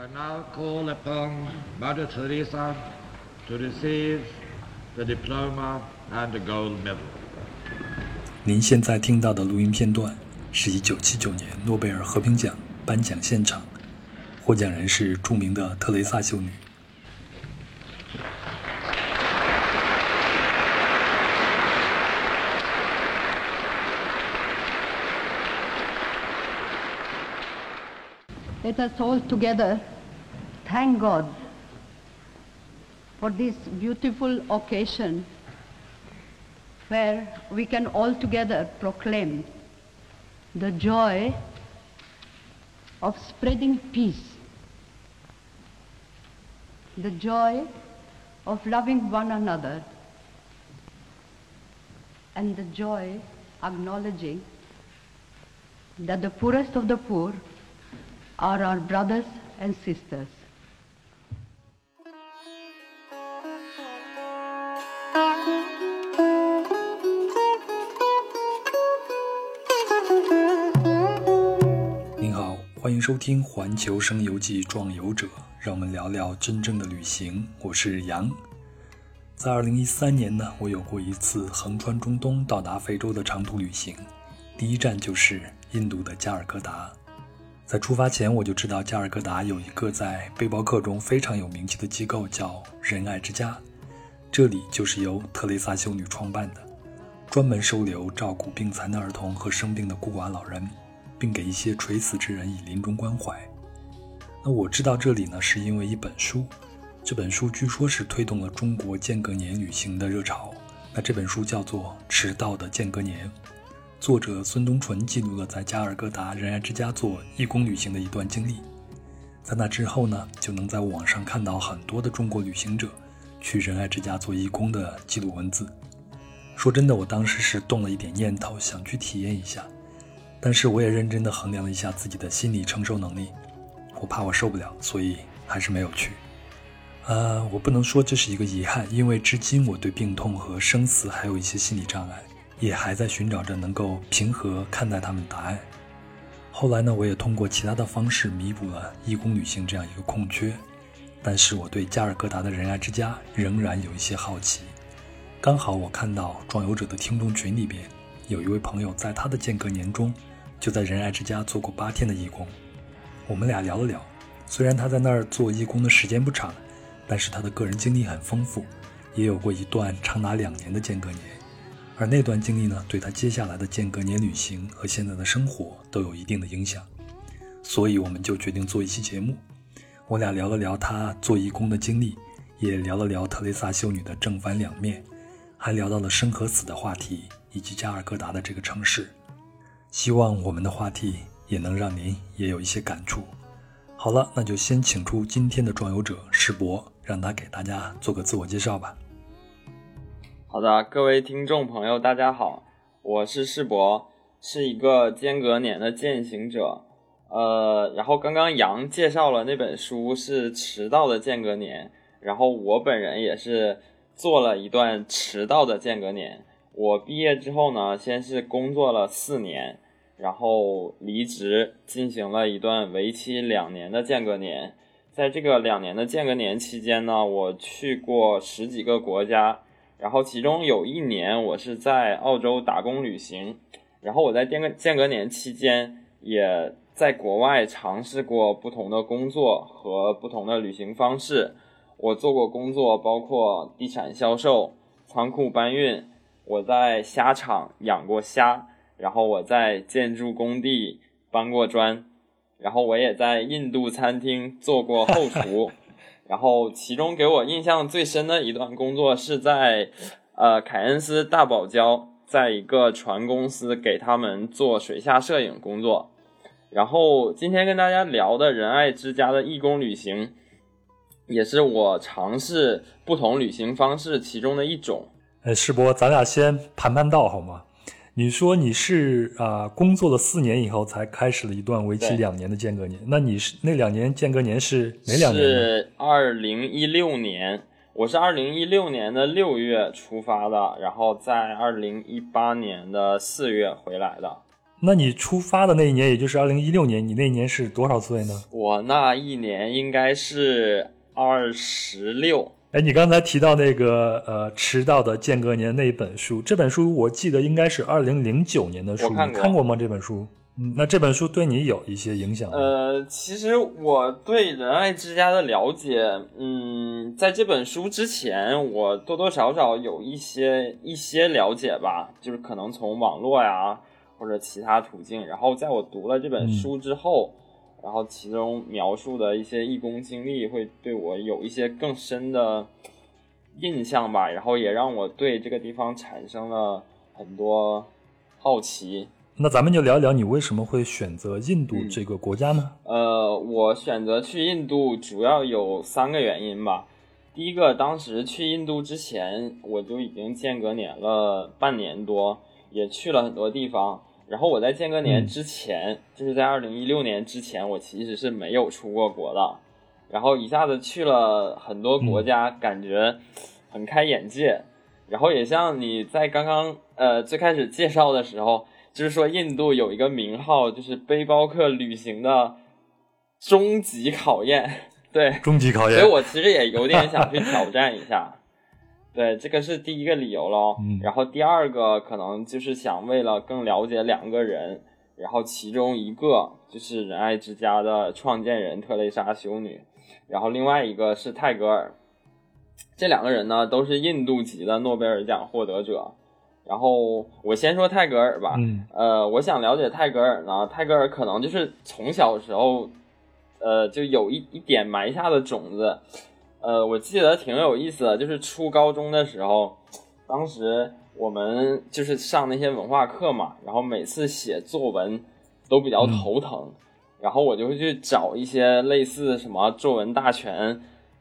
I now call upon Mother Teresa to receive the diploma and the gold medal. 您现在听到的录音片段是1979年诺贝尔和平奖颁奖现场，获奖人是著名的特蕾萨修女。Let us all together thank God for this beautiful occasion where we can all together proclaim the joy of spreading peace, the joy of loving one another, and the joy acknowledging that the poorest of the poor are our brothers and sisters. 您好，欢迎收听《环球声游记·壮游者》，让我们聊聊真正的旅行。我是杨。在2013年呢，我有过一次横穿中东到达非洲的长途旅行，第一站就是印度的加尔各答。在出发前我就知道加尔各答有一个在背包客中非常有名气的机构叫仁爱之家，这里就是由特蕾萨修女创办的，专门收留照顾病残的儿童和生病的孤寡老人，并给一些垂死之人以临终关怀。那我知道这里呢，是因为一本书，这本书据说是推动了中国间隔年旅行的热潮。那这本书叫做《迟到的间隔年》，作者孙东纯记录了在加尔各答仁爱之家做义工旅行的一段经历。在那之后呢，就能在网上看到很多的中国旅行者去仁爱之家做义工的记录文字。说真的，我当时是动了一点念头，想去体验一下，但是我也认真地衡量了一下自己的心理承受能力，我怕我受不了，所以还是没有去。我不能说这是一个遗憾，因为至今我对病痛和生死还有一些心理障碍，也还在寻找着能够平和看待他们的答案。后来呢，我也通过其他的方式弥补了义工旅行这样一个空缺，但是我对加尔各答的仁爱之家仍然有一些好奇。刚好我看到壮游者的听众群里边有一位朋友在他的间隔年中就在仁爱之家做过8天的义工，我们俩聊了聊，虽然他在那儿做义工的时间不长，但是他的个人经历很丰富，也有过一段长达2年的间隔年，而那段经历呢，对他接下来的间隔年旅行和现在的生活都有一定的影响，所以我们就决定做一期节目。我俩聊了聊他做义工的经历，也聊了聊特蕾萨修女的正反两面，还聊到了生和死的话题，以及加尔各答的这个城市。希望我们的话题也能让您也有一些感触。好了，那就先请出今天的壮游者世博，让他给大家做个自我介绍吧。好的，各位听众朋友大家好，我是世博，是一个间隔年的践行者。然后刚刚杨介绍了那本书是迟到的间隔年，然后我本人也是做了一段迟到的间隔年。我毕业之后呢，先是工作了4年，然后离职进行了一段为期2年的间隔年。在这个2年的间隔年期间呢，我去过10几个国家，然后其中有1年我是在澳洲打工旅行，然后我在间隔年期间也在国外尝试过不同的工作和不同的旅行方式。我做过工作包括地产销售、仓库搬运，我在虾场养过虾，然后我在建筑工地搬过砖，然后我也在印度餐厅做过后厨。然后其中给我印象最深的一段工作是在凯恩斯大堡礁，在一个船公司给他们做水下摄影工作。然后今天跟大家聊的仁爱之家的义工旅行，也是我尝试不同旅行方式其中的一种。世博，咱俩先盘道好吗？你说你是工作了4年以后才开始了一段为期2年的间隔年，那你是那2年间隔年是哪2年呢？是2016年，我是2016年的6月出发的，然后在2018年的4月回来的。那你出发的那一年，也就是2016年，你那一年是多少岁呢？我那一年应该是26。哎，你刚才提到那个迟到的间隔年那一本书，这本书我记得应该是2009年的书，我看过。你看过吗？这本书？那这本书对你有一些影响吗？其实我对仁爱之家的了解，在这本书之前，我多多少少有一些了解吧，就是可能从网络呀或者其他途径。然后在我读了这本书之后，然后其中描述的一些义工经历会对我有一些更深的印象吧，然后也让我对这个地方产生了很多好奇。那咱们就聊一聊你为什么会选择印度这个国家呢？我选择去印度主要有3个原因吧。第一个，当时去印度之前，我就已经间隔年了半年多，也去了很多地方。然后我在间隔年之前，就是在2016年之前，我其实是没有出过国的。然后一下子去了很多国家，感觉很开眼界。然后也像你在刚刚最开始介绍的时候，就是说印度有一个名号，就是背包客旅行的终极考验。对，终极考验。所以我其实也有点想去挑战一下。对，这个是第一个理由咯。然后第二个可能就是想为了更了解2个人，然后其中一个就是仁爱之家的创建人特蕾莎修女，然后另外一个是泰戈尔。这2个人呢都是印度籍的诺贝尔奖获得者。然后我先说泰戈尔吧。我想了解泰戈尔呢，泰戈尔可能就是从小时候就有一点埋下的种子。我记得挺有意思的，就是初高中的时候，当时我们就是上那些文化课嘛，然后每次写作文都比较头疼，然后我就会去找一些类似什么作文大全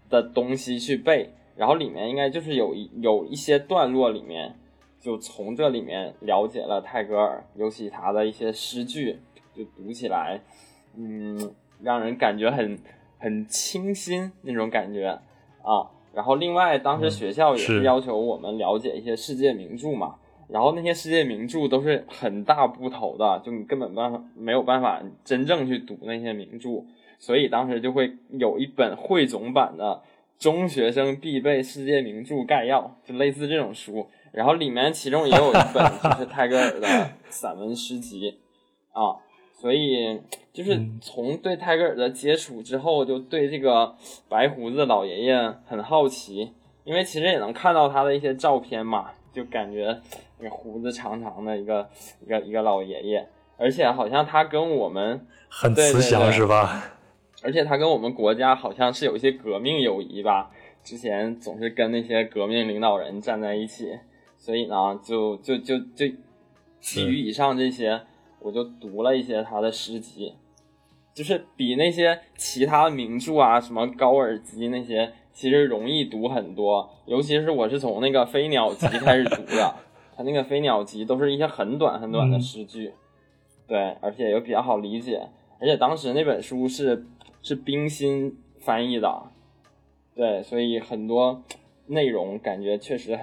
的东西去背，然后里面应该就是有一些段落里面就从这里面了解了泰戈尔，尤其他的一些诗句，就读起来让人感觉很清新那种感觉啊。然后另外当时学校也是要求我们了解一些世界名著嘛，然后那些世界名著都是很大部头的，就你根本没有办法真正去读那些名著，所以当时就会有一本汇总版的中学生必备世界名著概要，就类似这种书。然后里面其中也有一本就是泰戈尔的散文诗集啊，所以就是从对泰戈尔的接触之后，就对这个白胡子老爷爷很好奇，因为其实也能看到他的一些照片嘛，就感觉那个胡子长长的一个老爷爷，而且好像他跟我们很慈祥是吧？而且他跟我们国家好像是有一些革命友谊吧，之前总是跟那些革命领导人站在一起。所以呢，就基于以上这些，我就读了一些他的诗集，就是比那些其他名著啊，什么高尔基那些，其实容易读很多。尤其是我是从那个飞鸟集开始读的，他那个飞鸟集都是一些很短很短的诗句，对，而且也比较好理解。而且当时那本书是冰心翻译的，对，所以很多内容感觉确实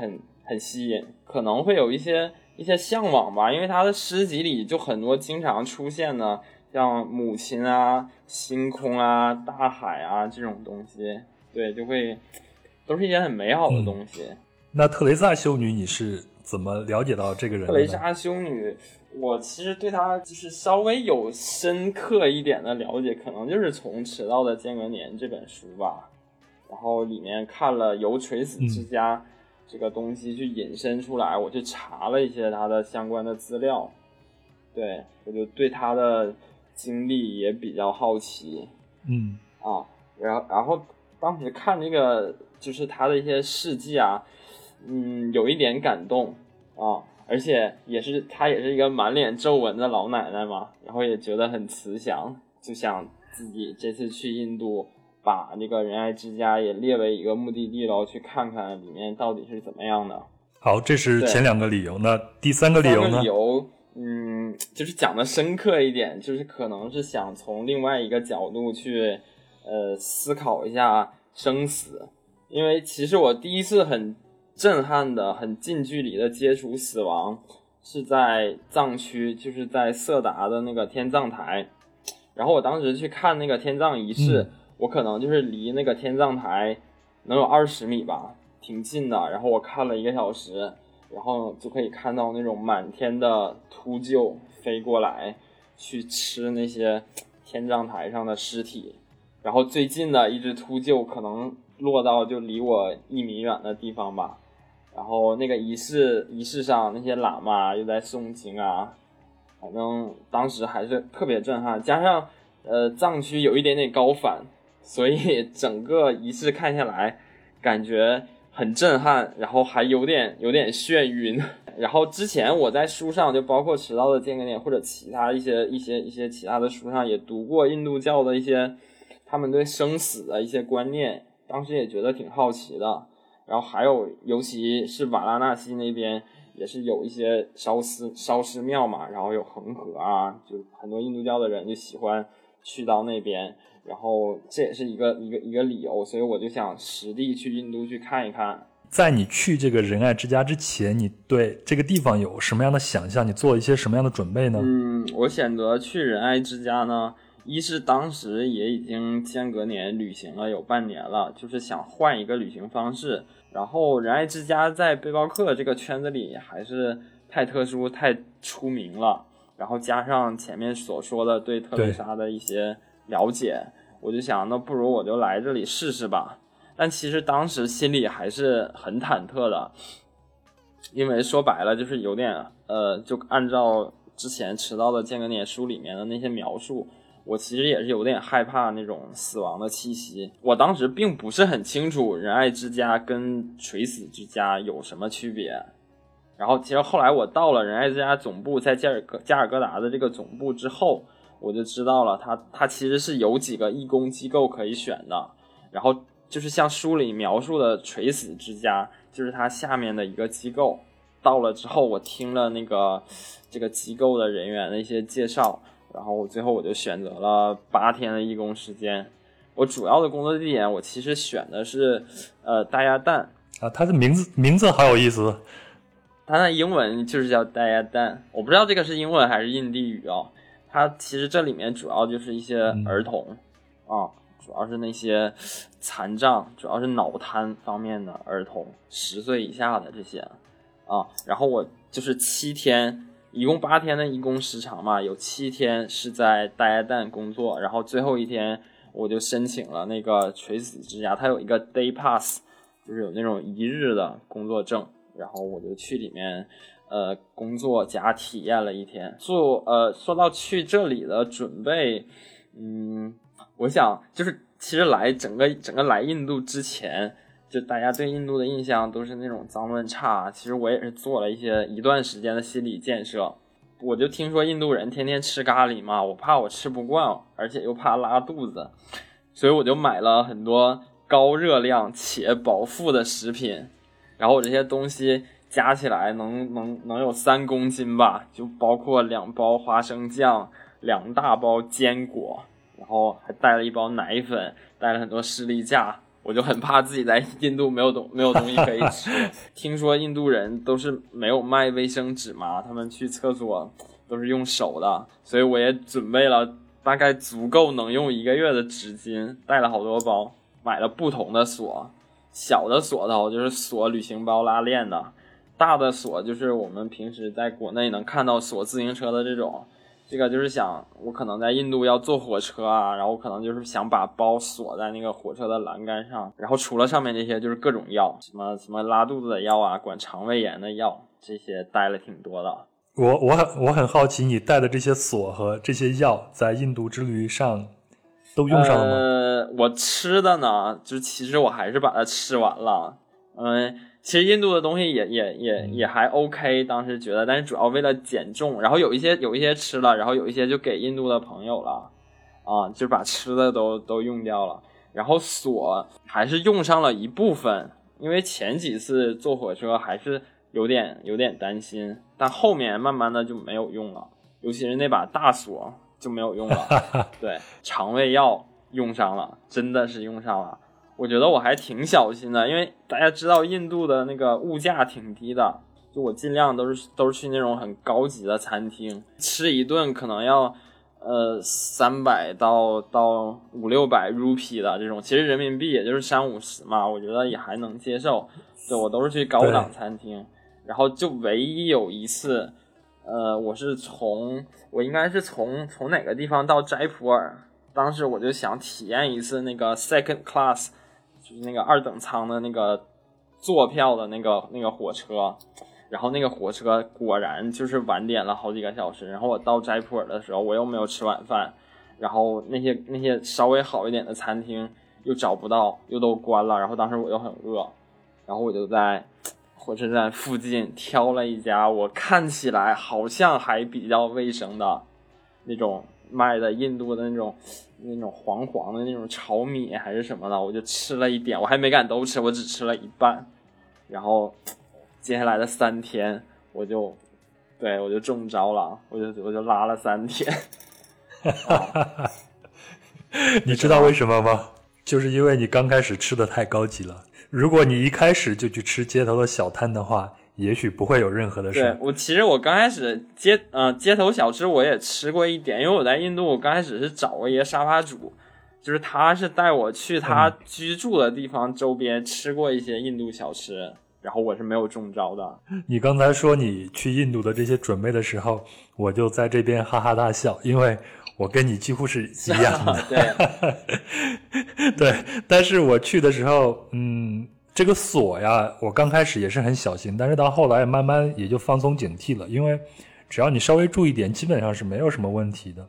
很吸引，可能会有一些向往吧，因为他的诗集里就很多经常出现的，像母亲啊、星空啊、大海啊这种东西，对，就会都是一些很美好的东西。那特蕾莎修女你是怎么了解到这个人的呢？特蕾莎修女，我其实对她就是稍微有深刻一点的了解，可能就是从《迟到的间隔年》这本书吧，然后里面看了《由垂死之家》这个东西去引申出来，我去查了一些他的相关的资料，对，我就对他的经历也比较好奇，然后当时看这个就是他的一些事迹啊，有一点感动啊，而且他也是一个满脸皱纹的老奶奶嘛，然后也觉得很慈祥，就想自己这次去印度，把那个仁爱之家也列为一个目的地喽，去看看里面到底是怎么样的。好，这是前2个理由。那第3个理由呢？第3个理由，就是讲的深刻一点，就是可能是想从另外一个角度去思考一下生死，因为其实我第一次很震撼的、很近距离的接触死亡，是在藏区，就是在色达的那个天葬台。然后我当时去看那个天葬仪式，我可能就是离那个天葬台能有20米吧，挺近的。然后我看了1个小时，然后就可以看到那种满天的秃鹫飞过来去吃那些天葬台上的尸体。然后最近的一只秃鹫可能落到就离我1米远的地方吧。然后那个仪式上那些喇嘛又在诵经啊，反正当时还是特别震撼。加上藏区有一点点高反，所以整个仪式看下来感觉很震撼，然后还有点眩晕。然后之前我在书上，就包括迟到的间隔点或者其他一些其他的书上也读过印度教的一些他们对生死的一些观念，当时也觉得挺好奇的。然后还有，尤其是瓦拉纳西那边，也是有一些烧尸庙嘛，然后有恒河啊，就很多印度教的人就喜欢去到那边，然后这也是一个理由，所以我就想实地去印度去看一看。在你去这个仁爱之家之前，你对这个地方有什么样的想象？你做一些什么样的准备呢？我选择去仁爱之家呢，一是当时也已经间隔年旅行了有半年了，就是想换一个旅行方式。然后仁爱之家在背包客这个圈子里还是太特殊太出名了，然后加上前面所说的对特蕾莎的一些了解，我就想那不如我就来这里试试吧。但其实当时心里还是很忐忑的，因为说白了就是有点就按照之前迟到的间隔年书里面的那些描述，我其实也是有点害怕那种死亡的气息。我当时并不是很清楚仁爱之家跟垂死之家有什么区别。然后其实后来我到了仁爱之家总部，在加尔各答的这个总部之后，我就知道了它其实是有几个义工机构可以选的。然后就是像书里描述的垂死之家，就是它下面的一个机构。到了之后我听了那个这个机构的人员的一些介绍，然后最后我就选择了8天的义工时间。我主要的工作地点我其实选的是Daya Dan。啊，他的名字好有意思。他的英文就是叫 Daya Dan， 我不知道这个是英文还是印地语哦。他其实这里面主要就是一些儿童啊，主要是那些残障，主要是脑瘫方面的儿童，10岁以下的这些啊。然后我就是7天。一共8天的义工时长嘛，有7天是在大家蛋工作，然后最后一天我就申请了那个垂死之家，它有一个 day pass， 就是有那种一日的工作证，然后我就去里面工作加体验了一天。说到去这里的准备，我想就是其实来整个来印度之前，就大家对印度的印象都是那种脏乱差，其实我也是做了一段时间的心理建设。我就听说印度人天天吃咖喱嘛，我怕我吃不惯，而且又怕拉肚子，所以我就买了很多高热量且饱腹的食品。然后我这些东西加起来能有3公斤吧，就包括2包花生酱，2大包坚果，然后还带了1包奶粉，带了很多士力架。我就很怕自己在印度没有东西可以吃。听说印度人都是没有卖卫生纸嘛，他们去厕所都是用手的，所以我也准备了大概足够能用1个月的纸巾，带了好多包，买了不同的锁，小的锁头就是锁旅行包拉链的，大的锁就是我们平时在国内能看到锁自行车的这种。这个就是想我可能在印度要坐火车啊，然后我可能就是想把包锁在那个火车的栏杆上。然后除了上面这些就是各种药，什么拉肚子的药啊，管肠胃炎的药，这些带了挺多的。我很好奇你带的这些锁和这些药在印度之旅上都用上了吗？我吃的呢，就其实我还是把它吃完了。其实印度的东西也还 OK， 当时觉得，但是主要为了减重，然后有一些吃了，然后有一些就给印度的朋友了，啊，就把吃的都用掉了。然后锁还是用上了一部分，因为前几次坐火车还是有点担心，但后面慢慢的就没有用了，尤其是那把大锁就没有用了。对，肠胃药用上了，真的是用上了。我觉得我还挺小心的，因为大家知道印度的那个物价挺低的，就我尽量都是去那种很高级的餐厅，吃一顿可能要300到500-600 rupee 的这种，其实人民币也就是350嘛，我觉得也还能接受。就我都是去高档餐厅，然后就唯一有一次，我应该是从哪个地方到斋普尔，当时我就想体验一次那个 second class， 就是那个二等舱的那个坐票的那个火车，然后那个火车果然就是晚点了好几个小时，然后我到斋普尔的时候我又没有吃晚饭，然后那些稍微好一点的餐厅又找不到，又都关了，然后当时我又很饿，然后我就在火车站附近挑了一家我看起来好像还比较卫生的那种卖的印度的那种黄的那种炒米还是什么的，我就吃了一点，我还没敢都吃，我只吃了一半，然后接下来的3天我就中招了，我就拉了3天、啊、你知道为什么吗？就是因为你刚开始吃的太高级了，如果你一开始就去吃街头的小摊的话，也许不会有任何的事。对，其实我刚开始街头小吃我也吃过一点，因为我在印度，我刚开始是找过一个沙发主，就是他是带我去他居住的地方周边吃过一些印度小吃、然后我是没有中招的。你刚才说你去印度的这些准备的时候，我就在这边哈哈大笑，因为我跟你几乎是一样的。对对，但是我去的时候这个锁呀，我刚开始也是很小心，但是到后来慢慢也就放松警惕了，因为只要你稍微注意点，基本上是没有什么问题的。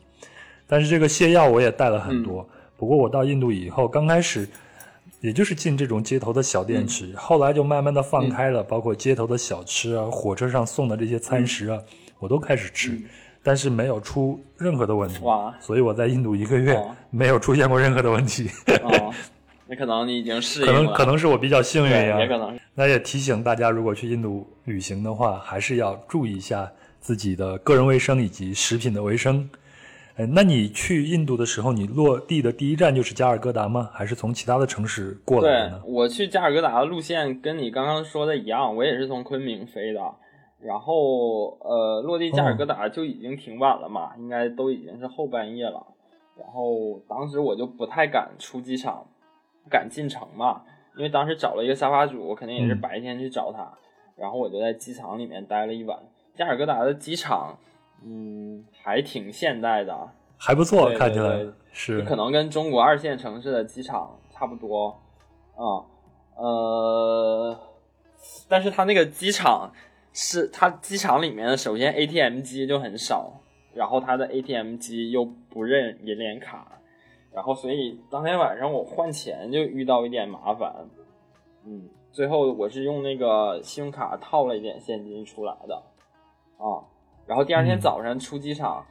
但是这个泻药我也带了很多、不过我到印度以后，刚开始也就是进这种街头的小店吃、后来就慢慢的放开了、包括街头的小吃啊，火车上送的这些餐食啊、我都开始吃、但是没有出任何的问题。哇！所以我在印度1个月、没有出现过任何的问题。那可能你已经适应了，可能是我比较幸运呀、那也提醒大家，如果去印度旅行的话，还是要注意一下自己的个人卫生以及食品的卫生。那你去印度的时候，你落地的第一站就是加尔各答吗？还是从其他的城市过来的呢？对，我去加尔各答的路线跟你刚刚说的一样，我也是从昆明飞的，然后落地加尔各答就已经挺晚了嘛、应该都已经是后半夜了，然后当时我就不太敢出机场，不敢进城嘛，因为当时找了一个沙发主，我肯定也是白天去找他、然后我就在机场里面待了一晚。加尔各答的机场还挺现代的，还不错，看起来是可能跟中国2线城市的机场差不多但是他那个机场是，他机场里面首先 ATM 机就很少，然后他的 ATM 机又不认银联卡，然后所以当天晚上我换钱就遇到一点麻烦，最后我是用那个信用卡套了一点现金出来的然后第2天早上出机场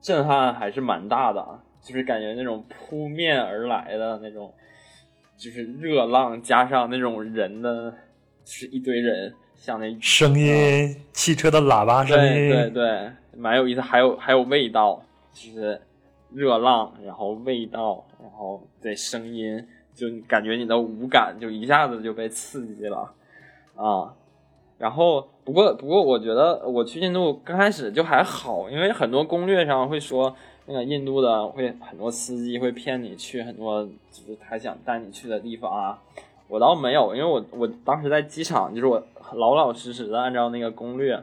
震撼还是蛮大的，就是感觉那种扑面而来的那种就是热浪，加上那种人的就是一堆人，像那声音、汽车的喇叭声音，对，蛮有意思，还有味道，就是热浪，然后味道，然后对声音，就感觉你的五感就一下子就被刺激了然后不过我觉得我去印度刚开始就还好，因为很多攻略上会说那个印度的会很多司机会骗你去很多就是他想带你去的地方啊，我倒没有，因为我当时在机场就是我老实的按照那个攻略，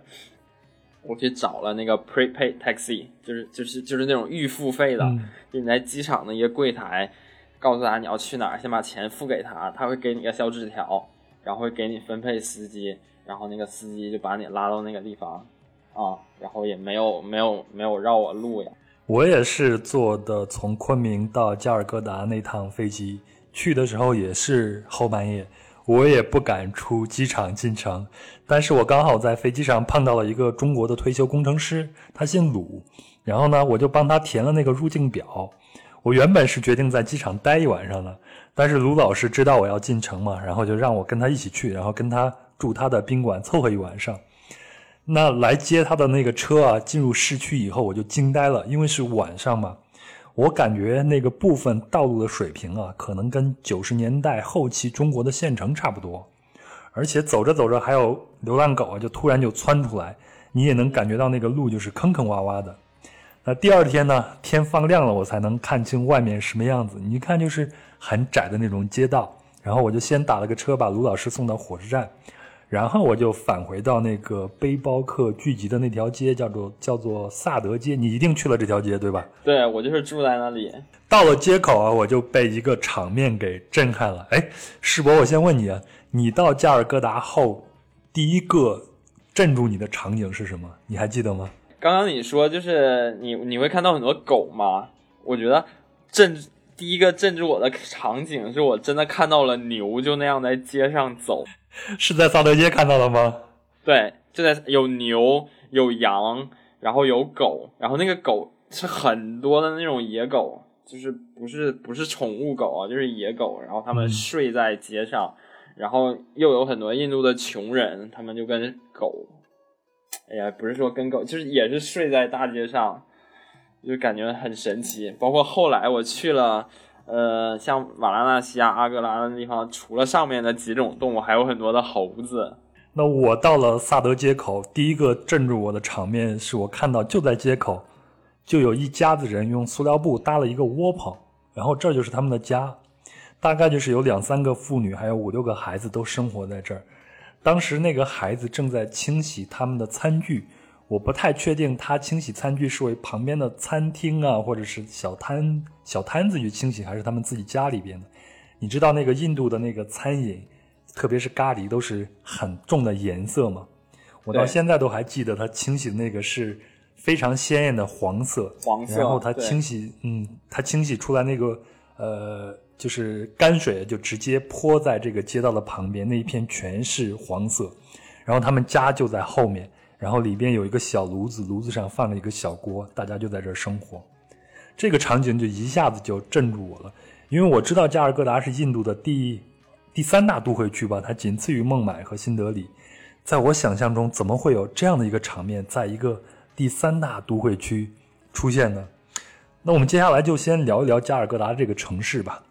我去找了那个 prepaid taxi， 就是那种预付费的，就你在机场的一个柜台，告诉他你要去哪儿，先把钱付给他，他会给你个小纸条，然后会给你分配司机，然后那个司机就把你拉到那个地方然后也没有绕我路呀。我也是坐的从昆明到加尔各答那趟飞机，去的时候也是后半夜，我也不敢出机场进城，但是我刚好在飞机上碰到了一个中国的退休工程师，他姓鲁，然后呢我就帮他填了那个入境表。我原本是决定在机场待一晚上的，但是鲁老师知道我要进城嘛，然后就让我跟他一起去，然后跟他住他的宾馆凑合一晚上。那来接他的那个车啊，进入市区以后我就惊呆了，因为是晚上嘛，我感觉那个部分道路的水平啊，可能跟90年代后期中国的县城差不多，而且走着走着还有流浪狗啊，就突然就窜出来，你也能感觉到那个路就是坑坑洼洼的。那第二天呢，天放亮了，我才能看清外面什么样子。你一看就是很窄的那种街道。然后我就先打了个车，把卢老师送到火车站，然后我就返回到那个背包客聚集的那条街，叫做萨德街。你一定去了这条街对吧？对，我就是住在那里。到了街口啊，我就被一个场面给震撼了。哎，世博，我先问你啊，你到加尔各答后第一个镇住你的场景是什么？你还记得吗？刚刚你说就是你会看到很多狗吗？我觉得第一个镇住我的场景是我真的看到了牛，就那样在街上走。是在萨德街看到的吗？对，就在有牛有羊，然后有狗，然后那个狗是很多的那种野狗，就是不是宠物狗啊，就是野狗，然后他们睡在街上，然后又有很多印度的穷人，他们就跟狗，哎呀，不是说跟狗，就是也是睡在大街上。就感觉很神奇，包括后来我去了，像瓦拉纳西亚、阿格拉的地方，除了上面的几种动物，还有很多的猴子。那我到了萨德街口，第一个镇住我的场面是我看到就在街口，就有一家子人用塑料布搭了一个窝棚，然后这就是他们的家，大概就是有2-3个妇女，还有5-6个孩子都生活在这儿。当时那个孩子正在清洗他们的餐具。我不太确定他清洗餐具是为旁边的餐厅啊，或者是小摊子去清洗，还是他们自己家里边的。你知道那个印度的那个餐饮，特别是咖喱，都是很重的颜色嘛。我到现在都还记得他清洗的那个是非常鲜艳的黄色，然后他清洗出来那个就是泔水就直接泼在这个街道的旁边，那一片全是黄色，然后他们家就在后面。然后里边有一个小炉子，炉子上放了一个小锅，大家就在这儿生活。这个场景就一下子就镇住我了，因为我知道加尔各答是印度的第3大都会区吧，它仅次于孟买和新德里。在我想象中，怎么会有这样的一个场面，在一个第3大都会区出现呢？那我们接下来就先聊一聊加尔各答这个城市吧。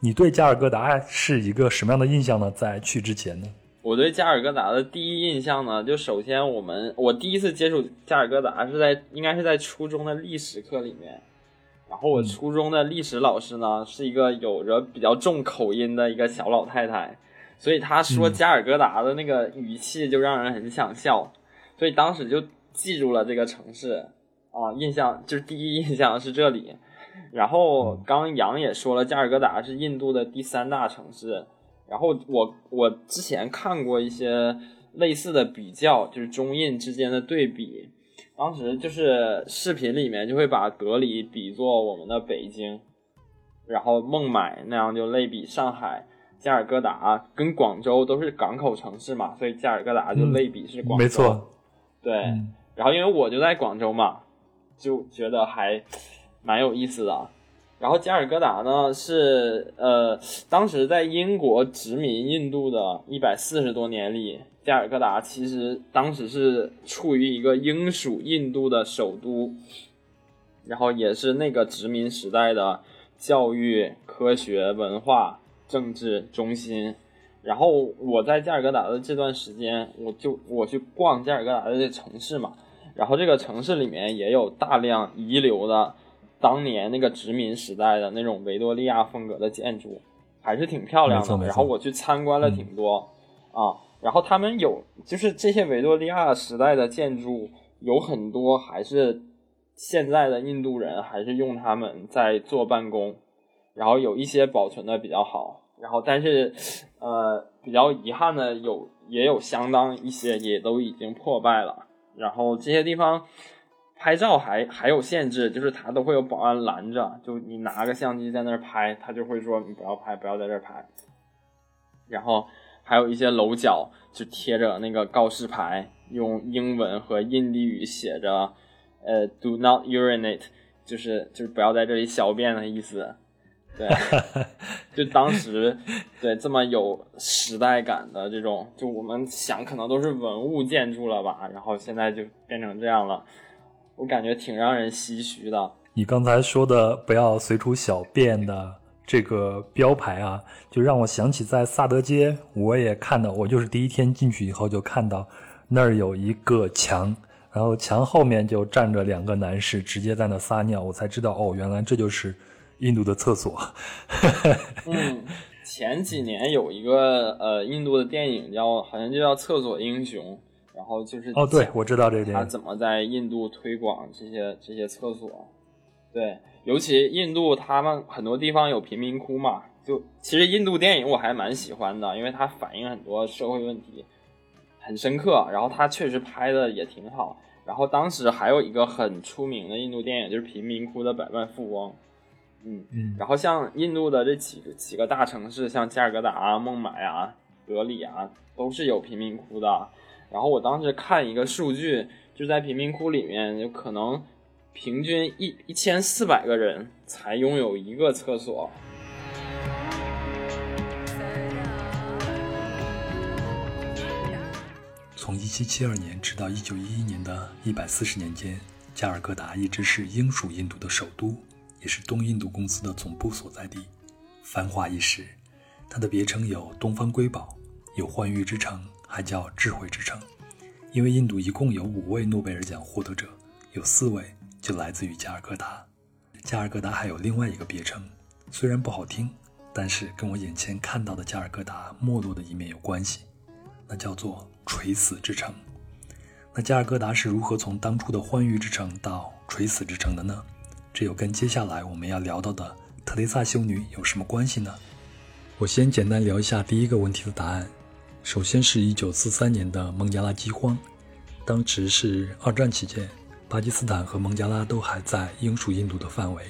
你对加尔各答是一个什么样的印象呢？在去之前呢？我对加尔各答的第一印象呢，就首先我第一次接触加尔各答应该是在初中的历史课里面，然后我初中的历史老师呢是一个有着比较重口音的一个小老太太，所以她说加尔各答的那个语气就让人很想笑，所以当时就记住了这个城市啊，印象就是第一印象是这里。然后刚杨也说了，加尔各答是印度的第3大城市。然后我之前看过一些类似的比较，就是中印之间的对比，当时就是视频里面就会把德里比作我们的北京，然后孟买那样就类比上海，加尔各答跟广州都是港口城市嘛，所以加尔各答就类比是广州，没错，对。然后因为我就在广州嘛，就觉得还蛮有意思的。然后加尔各答呢是当时在英国殖民印度的140多年里，加尔各答其实当时是处于一个英属印度的首都，然后也是那个殖民时代的教育、科学、文化、政治中心。然后我在加尔各答的这段时间，我去逛加尔各答的这城市嘛，然后这个城市里面也有大量遗留的当年那个殖民时代的那种维多利亚风格的建筑，还是挺漂亮的。然后我去参观了挺多啊，然后他们有就是这些维多利亚时代的建筑有很多还是现在的印度人还是用他们在做办公，然后有一些保存的比较好，然后但是比较遗憾的也有相当一些也都已经破败了。然后这些地方拍照还有限制，就是他都会有保安拦着，就你拿个相机在那儿拍，他就会说你不要拍，不要在这儿拍。然后还有一些楼角就贴着那个告示牌，用英文和印地语写着do not urinate， 就是不要在这里小便的意思。对，就当时对这么有时代感的这种，就我们想可能都是文物建筑了吧，然后现在就变成这样了。我感觉挺让人唏嘘的。你刚才说的不要随处小便的这个标牌啊，就让我想起在萨德街我也看到，我就是第一天进去以后就看到那儿有一个墙，然后墙后面就站着两个男士直接在那撒尿，我才知道哦，原来这就是印度的厕所。嗯，前几年有一个印度的电影好像就叫《厕所英雄》，然后就是哦，对，我知道这个电影，他怎么在印度推广这些厕所。对，尤其印度他们很多地方有贫民窟嘛，就其实印度电影我还蛮喜欢的，因为它反映很多社会问题很深刻，然后它确实拍的也挺好。然后当时还有一个很出名的印度电影就是贫民窟的百万富翁。嗯，然后像印度的这几个大城市，像加尔各答啊、孟买啊、德里啊，都是有贫民窟的。然后我当时看一个数据，就在贫民窟里面就可能平均1400个人才拥有一个厕所。从1772年直到1911年的140年间，加尔各答一直是英属印度的首都，也是东印度公司的总部所在地，繁华一时。它的别称有东方瑰宝，有幻域之城，还叫智慧之城。因为印度一共有5位诺贝尔奖获得者，有4位就来自于加尔各答。加尔各答还有另外一个别称，虽然不好听，但是跟我眼前看到的加尔各答没落的一面有关系，那叫做垂死之城。那加尔各答是如何从当初的欢愉之城到垂死之城的呢？这又跟接下来我们要聊到的特蕾萨修女有什么关系呢？我先简单聊一下第一个问题的答案。首先是1943年的孟加拉饥荒，当时是2战期间，巴基斯坦和孟加拉都还在英属印度的范围，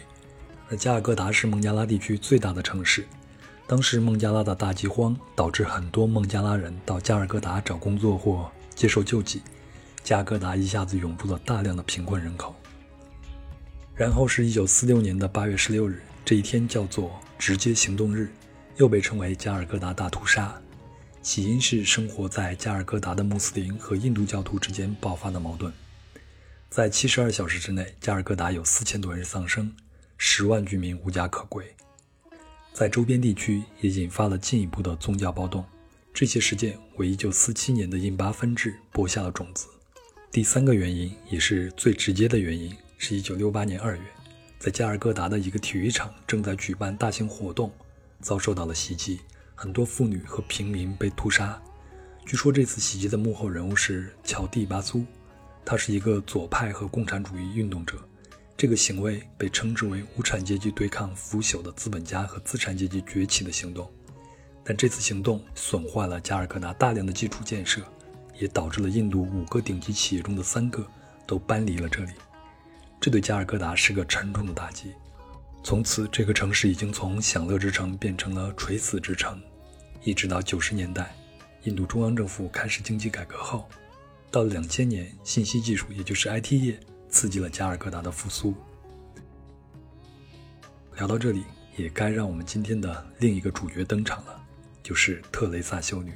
而加尔各答是孟加拉地区最大的城市。当时孟加拉的大饥荒导致很多孟加拉人到加尔各答找工作或接受救济，加尔各答一下子涌入了大量的贫困人口。然后是1946年的8月16日，这一天叫做直接行动日，又被称为加尔各答大屠杀，起因是生活在加尔各答的穆斯林和印度教徒之间爆发的矛盾。在72小时之内，加尔各答有4000多人丧生，10万居民无家可归。在周边地区也引发了进一步的宗教暴动，这些事件为1947年的印巴分治播下了种子。第三个原因也是最直接的原因，是1968年2月，在加尔各答的一个体育场正在举办大型活动，遭受到了袭击，很多妇女和平民被屠杀。据说这次袭击的幕后人物是乔蒂巴苏，他是一个左派和共产主义运动者，这个行为被称之为无产阶级对抗腐朽的资本家和资产阶级崛起的行动。但这次行动损坏了加尔各答大量的基础建设，也导致了印度5个顶级企业中的3个都搬离了这里，这对加尔各答是个沉重的打击。从此这个城市已经从享乐之城变成了垂死之城。一直到90年代印度中央政府开始经济改革后，到了2000年，信息技术也就是 IT 业刺激了加尔各答的复苏。聊到这里，也该让我们今天的另一个主角登场了，就是特蕾萨修女。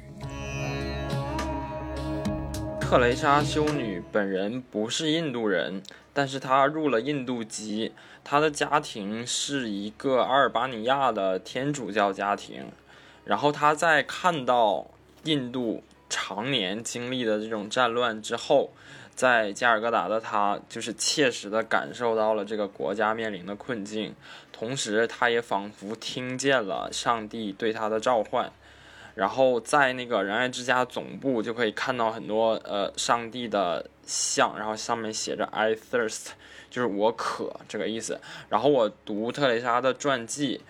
特蕾莎修女本人不是印度人，但是她入了印度籍，她的家庭是一个阿尔巴尼亚的天主教家庭。然后她在看到印度常年经历的这种战乱之后，在加尔各答的他就是切实的感受到了这个国家面临的困境，同时他也仿佛听见了上帝对他的召唤。然后在那个仁爱之家总部就可以看到很多上帝的像，然后上面写着 I thirst， 就是我渴这个意思。然后我读特蕾莎的传记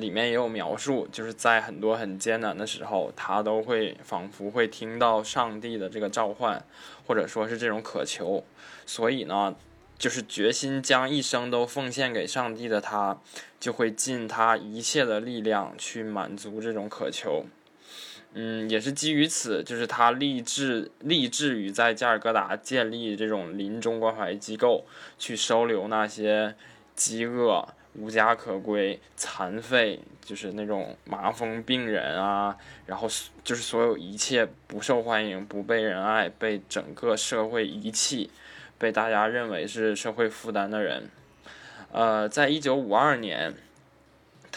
里面也有描述，就是在很多很艰难的时候，他都会仿佛会听到上帝的这个召唤，或者说是这种渴求。所以呢，就是决心将一生都奉献给上帝的他，就会尽他一切的力量去满足这种渴求。也是基于此，就是他立志于在加尔各答建立这种临终关怀机构，去收留那些饥饿、无家可归、残废，就是那种麻风病人啊，然后就是所有一切不受欢迎、不被人爱、被整个社会遗弃、被大家认为是社会负担的人。在1952年，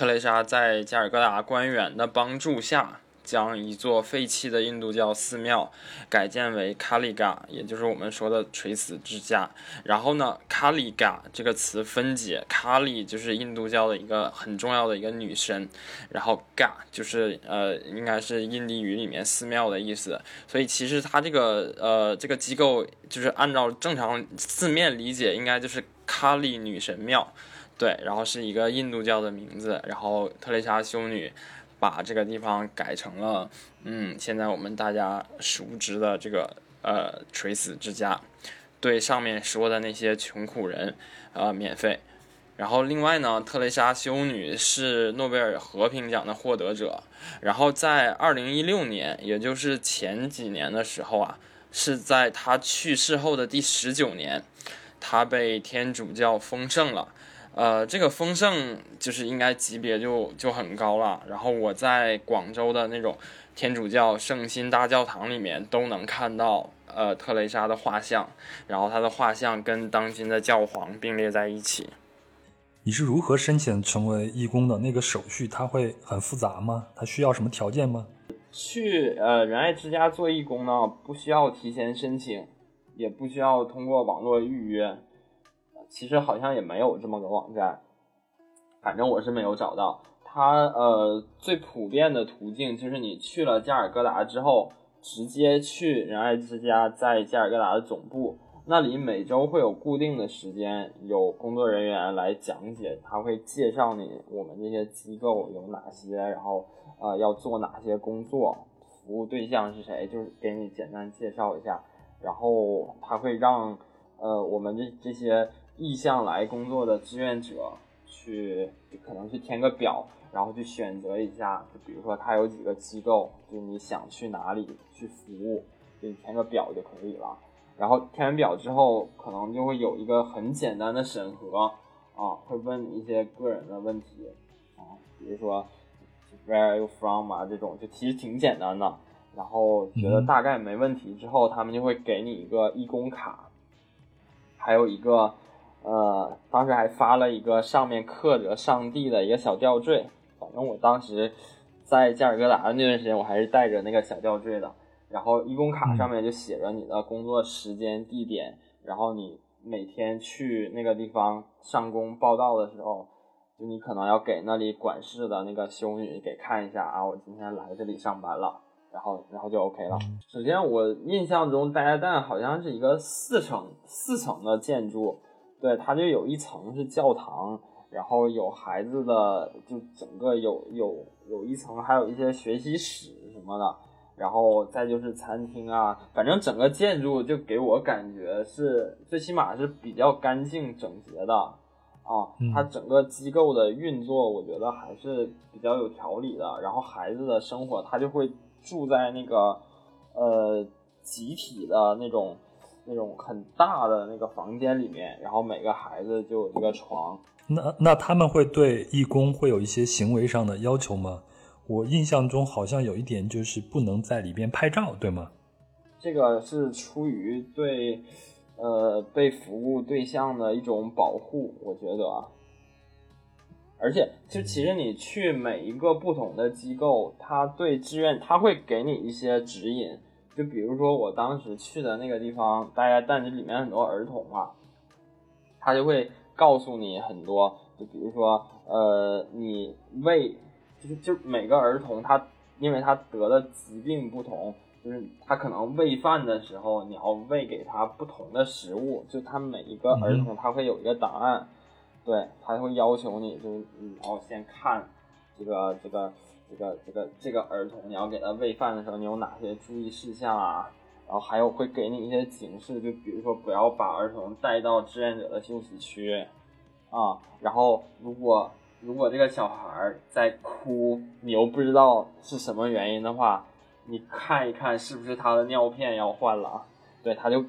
特蕾莎在加尔各答官员的帮助下，将一座废弃的印度教寺庙改建为卡里嘎，也就是我们说的垂死之家。然后呢，卡里嘎这个词分解，卡里就是印度教的一个很重要的一个女神，然后嘎就是应该是印地语里面寺庙的意思。所以其实它这个机构就是按照正常字面理解，应该就是卡里女神庙，对，然后是一个印度教的名字，然后特蕾莎修女把这个地方改成了，现在我们大家熟知的这个垂死之家，对上面说的那些穷苦人免费。然后另外呢，特蕾莎修女是诺贝尔和平奖的获得者。然后在2016年，也就是前几年的时候啊，是在她去世后的第19年，她被天主教封圣了。这个丰盛就是应该级别就很高了。然后我在广州的那种天主教圣心大教堂里面都能看到特蕾莎的画像，然后她的画像跟当今的教皇并列在一起。你是如何申请成为义工的？那个手续它会很复杂吗？它需要什么条件吗？去仁爱之家做义工呢，不需要提前申请，也不需要通过网络预约。其实好像也没有这么个网站，反正我是没有找到。它最普遍的途径就是你去了加尔各答之后，直接去仁爱之家在加尔各答的总部，那里每周会有固定的时间，有工作人员来讲解，他会介绍你我们这些机构有哪些，然后要做哪些工作，服务对象是谁，就是给你简单介绍一下。然后他会让我们这些意向来工作的志愿者可能去填个表，然后去选择一下，就比如说他有几个机构，就你想去哪里去服务，就你填个表就可以了。然后填完表之后，可能就会有一个很简单的审核啊，会问一些个人的问题啊，比如说 Where are you from 啊这种，就其实挺简单的。然后觉得大概没问题之后，他们就会给你一个义工卡，还有一个当时还发了一个上面刻着上帝的一个小吊坠。反正我当时在加尔各答的那段时间，我还是带着那个小吊坠的。然后义工卡上面就写着你的工作时间地点，然后你每天去那个地方上工报道的时候，就你可能要给那里管事的那个修女给看一下啊，我今天来这里上班了，然后就 OK 了。首先我印象中Daya Dan好像是一个四层的建筑，对，它就有一层是教堂，然后有孩子的，就整个有一层，还有一些学习室什么的，然后再就是餐厅啊，反正整个建筑就给我感觉是最起码是比较干净整洁的啊。它整个机构的运作我觉得还是比较有条理的。然后孩子的生活，他就会住在那个集体的那种很大的那个房间里面，然后每个孩子就有一个床。那他们会对义工会有一些行为上的要求吗？我印象中好像有一点就是不能在里边拍照，对吗？这个是出于对被服务对象的一种保护，我觉得啊。而且就其实你去每一个不同的机构，他对志愿他会给你一些指引。就比如说我当时去的那个地方，大家但是里面很多儿童嘛，他就会告诉你很多，就比如说你喂，就每个儿童他因为他得的疾病不同，就是他可能喂饭的时候你要喂给他不同的食物，就他每一个儿童他会有一个档案，对，他会要求你就是你要先看这个儿童你要给他喂饭的时候你有哪些注意事项啊，然后还有会给你一些警示，就比如说不要把儿童带到志愿者的休息区啊，然后如果这个小孩在哭你又不知道是什么原因的话，你看一看是不是他的尿片要换了，对，他就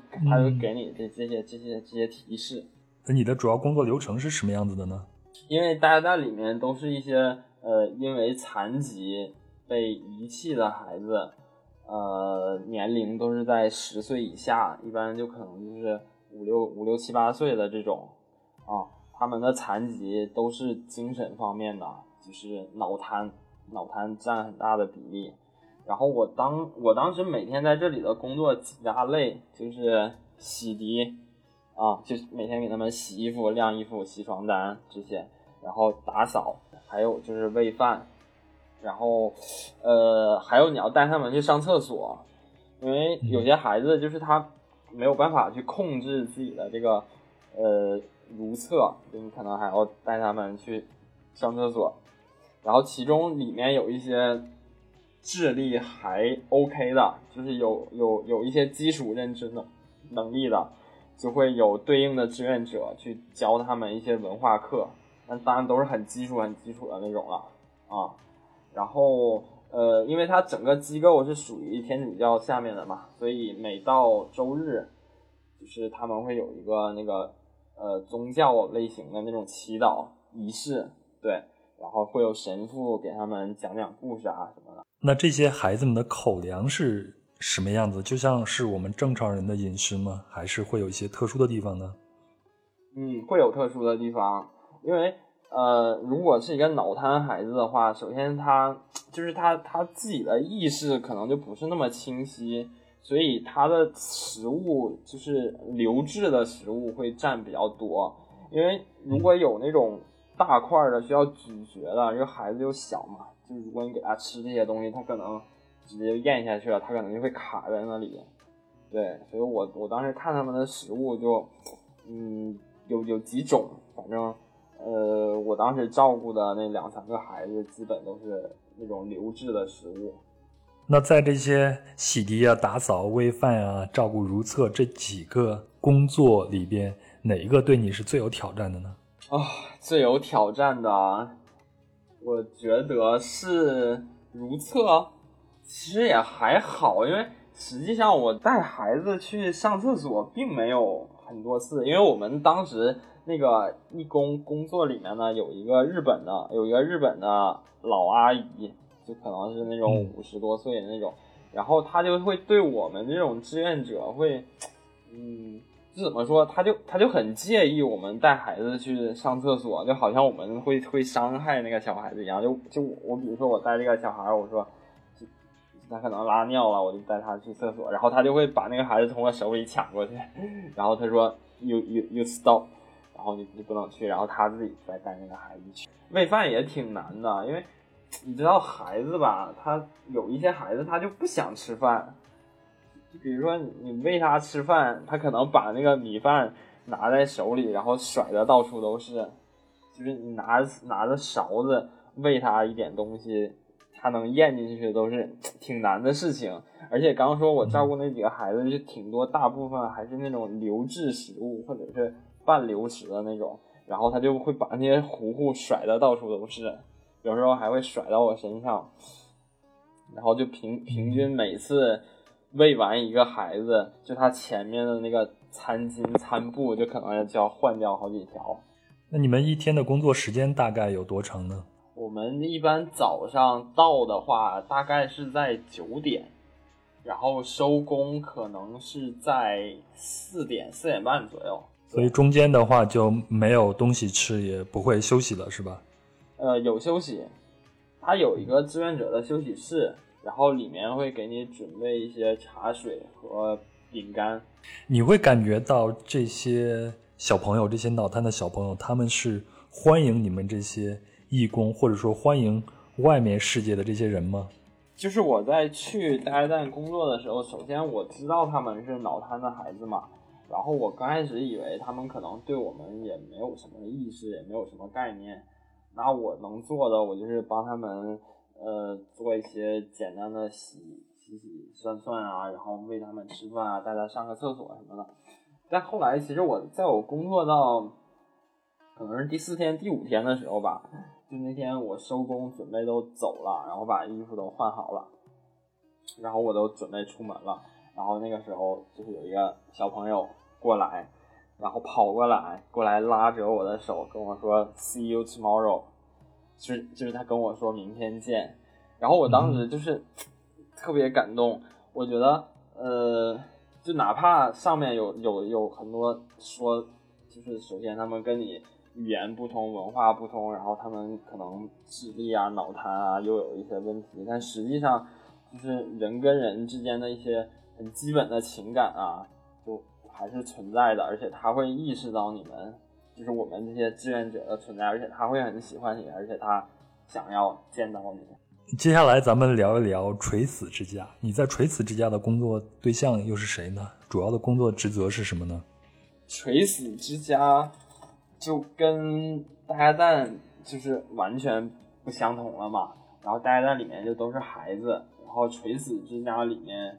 给你这些提示。你的主要工作流程是什么样子的呢？因为大家在里面都是一些因为残疾被遗弃的孩子，年龄都是在10岁以下，一般就可能就是五六七八岁的这种啊，他们的残疾都是精神方面的，就是脑瘫占很大的比例。然后我当时每天在这里的工作几大类就是洗涤啊，就是每天给他们洗衣服、晾衣服、洗床单这些，然后打扫，还有就是喂饭，然后还有你要带他们去上厕所，因为有些孩子就是他没有办法去控制自己的这个如厕，所以你可能还要带他们去上厕所。然后其中里面有一些智力还 OK 的，就是有一些基础认知能力的，就会有对应的志愿者去教他们一些文化课，但当然都是很基础的那种了啊。然后因为它整个机构是属于天主教下面的嘛，所以每到周日就是他们会有一个那个宗教类型的那种祈祷仪式，对，然后会有神父给他们讲故事啊什么的。那这些孩子们的口粮是什么样子？就像是我们正常人的饮食吗？还是会有一些特殊的地方呢？会有特殊的地方，因为如果是一个脑瘫孩子的话，首先他自己的意识可能就不是那么清晰，所以他的食物就是流质的食物会占比较多。因为如果有那种大块的需要咀嚼的，因为孩子又小嘛，就如果你给他吃这些东西，他可能直接咽下去了，他可能就会卡在那里。对，所以我当时看他们的食物就有几种，反正我当时照顾的那2-3个孩子基本都是那种流质的食物。那在这些洗涤啊、打扫、喂饭啊、照顾如厕这几个工作里边，哪一个对你是最有挑战的呢？最有挑战的我觉得是如厕，其实也还好，因为实际上我带孩子去上厕所并没有很多次，因为我们当时那个义工工作里面呢，有一个日本的老阿姨，就可能是那种50多岁的那种，然后她就会对我们这种志愿者会就怎么说，他就很介意我们带孩子去上厕所，就好像我们会伤害那个小孩子一样。就我比如说我带这个小孩，我说他可能拉尿了，我就带他去厕所，然后他就会把那个孩子从我手里抢过去，然后他说 you stop， 然后你不能去，然后他自己再带那个孩子去。喂饭也挺难的，因为你知道孩子吧，他有一些孩子他就不想吃饭。比如说你喂他吃饭，他可能把那个米饭拿在手里，然后甩的到处都是，就是你拿着勺子喂他一点东西，他能咽进去都是挺难的事情。而且刚刚说我照顾那几个孩子，就挺多，大部分还是那种流质食物或者是半流食的那种，然后他就会把那些糊糊甩的到处都是，有时候还会甩到我身上。然后就平均每次喂完一个孩子，就他前面的那个餐巾餐布就可能就要换掉好几条。那你们一天的工作时间大概有多长呢？我们一般早上到的话大概是在9点，然后收工可能是在4点半左右。所以中间的话就没有东西吃，也不会休息了是吧？有休息，他有一个志愿者的休息室，然后里面会给你准备一些茶水和饼干。你会感觉到这些小朋友，这些脑瘫的小朋友，他们是欢迎你们这些义工，或者说欢迎外面世界的这些人吗？就是我在去Daya Dan工作的时候，首先我知道他们是脑瘫的孩子嘛，然后我刚开始以为他们可能对我们也没有什么意识，也没有什么概念，那我能做的我就是帮他们做一些简单的洗涮啊，然后喂他们吃饭啊，带他上个厕所什么的。但后来其实我工作到可能是第4天、第5天的时候吧，就那天我收工准备都走了，然后把衣服都换好了，然后我都准备出门了，然后那个时候就是有一个小朋友过来，然后跑过来拉着我的手跟我说 See you tomorrow，就是他跟我说明天见。然后我当时就是特别感动，我觉得就哪怕上面有很多说，就是首先他们跟你语言不通，文化不通，然后他们可能智力啊、脑瘫啊又有一些问题，但实际上就是人跟人之间的一些很基本的情感啊，就还是存在的，而且他会意识到你们，就是我们这些志愿者的存在，而且他会很喜欢你，而且他想要见到你。接下来咱们聊一聊垂死之家，你在垂死之家的工作对象又是谁呢？主要的工作职责是什么呢？垂死之家就跟大家蛋就是完全不相同了嘛，然后大家蛋里面就都是孩子，然后垂死之家里面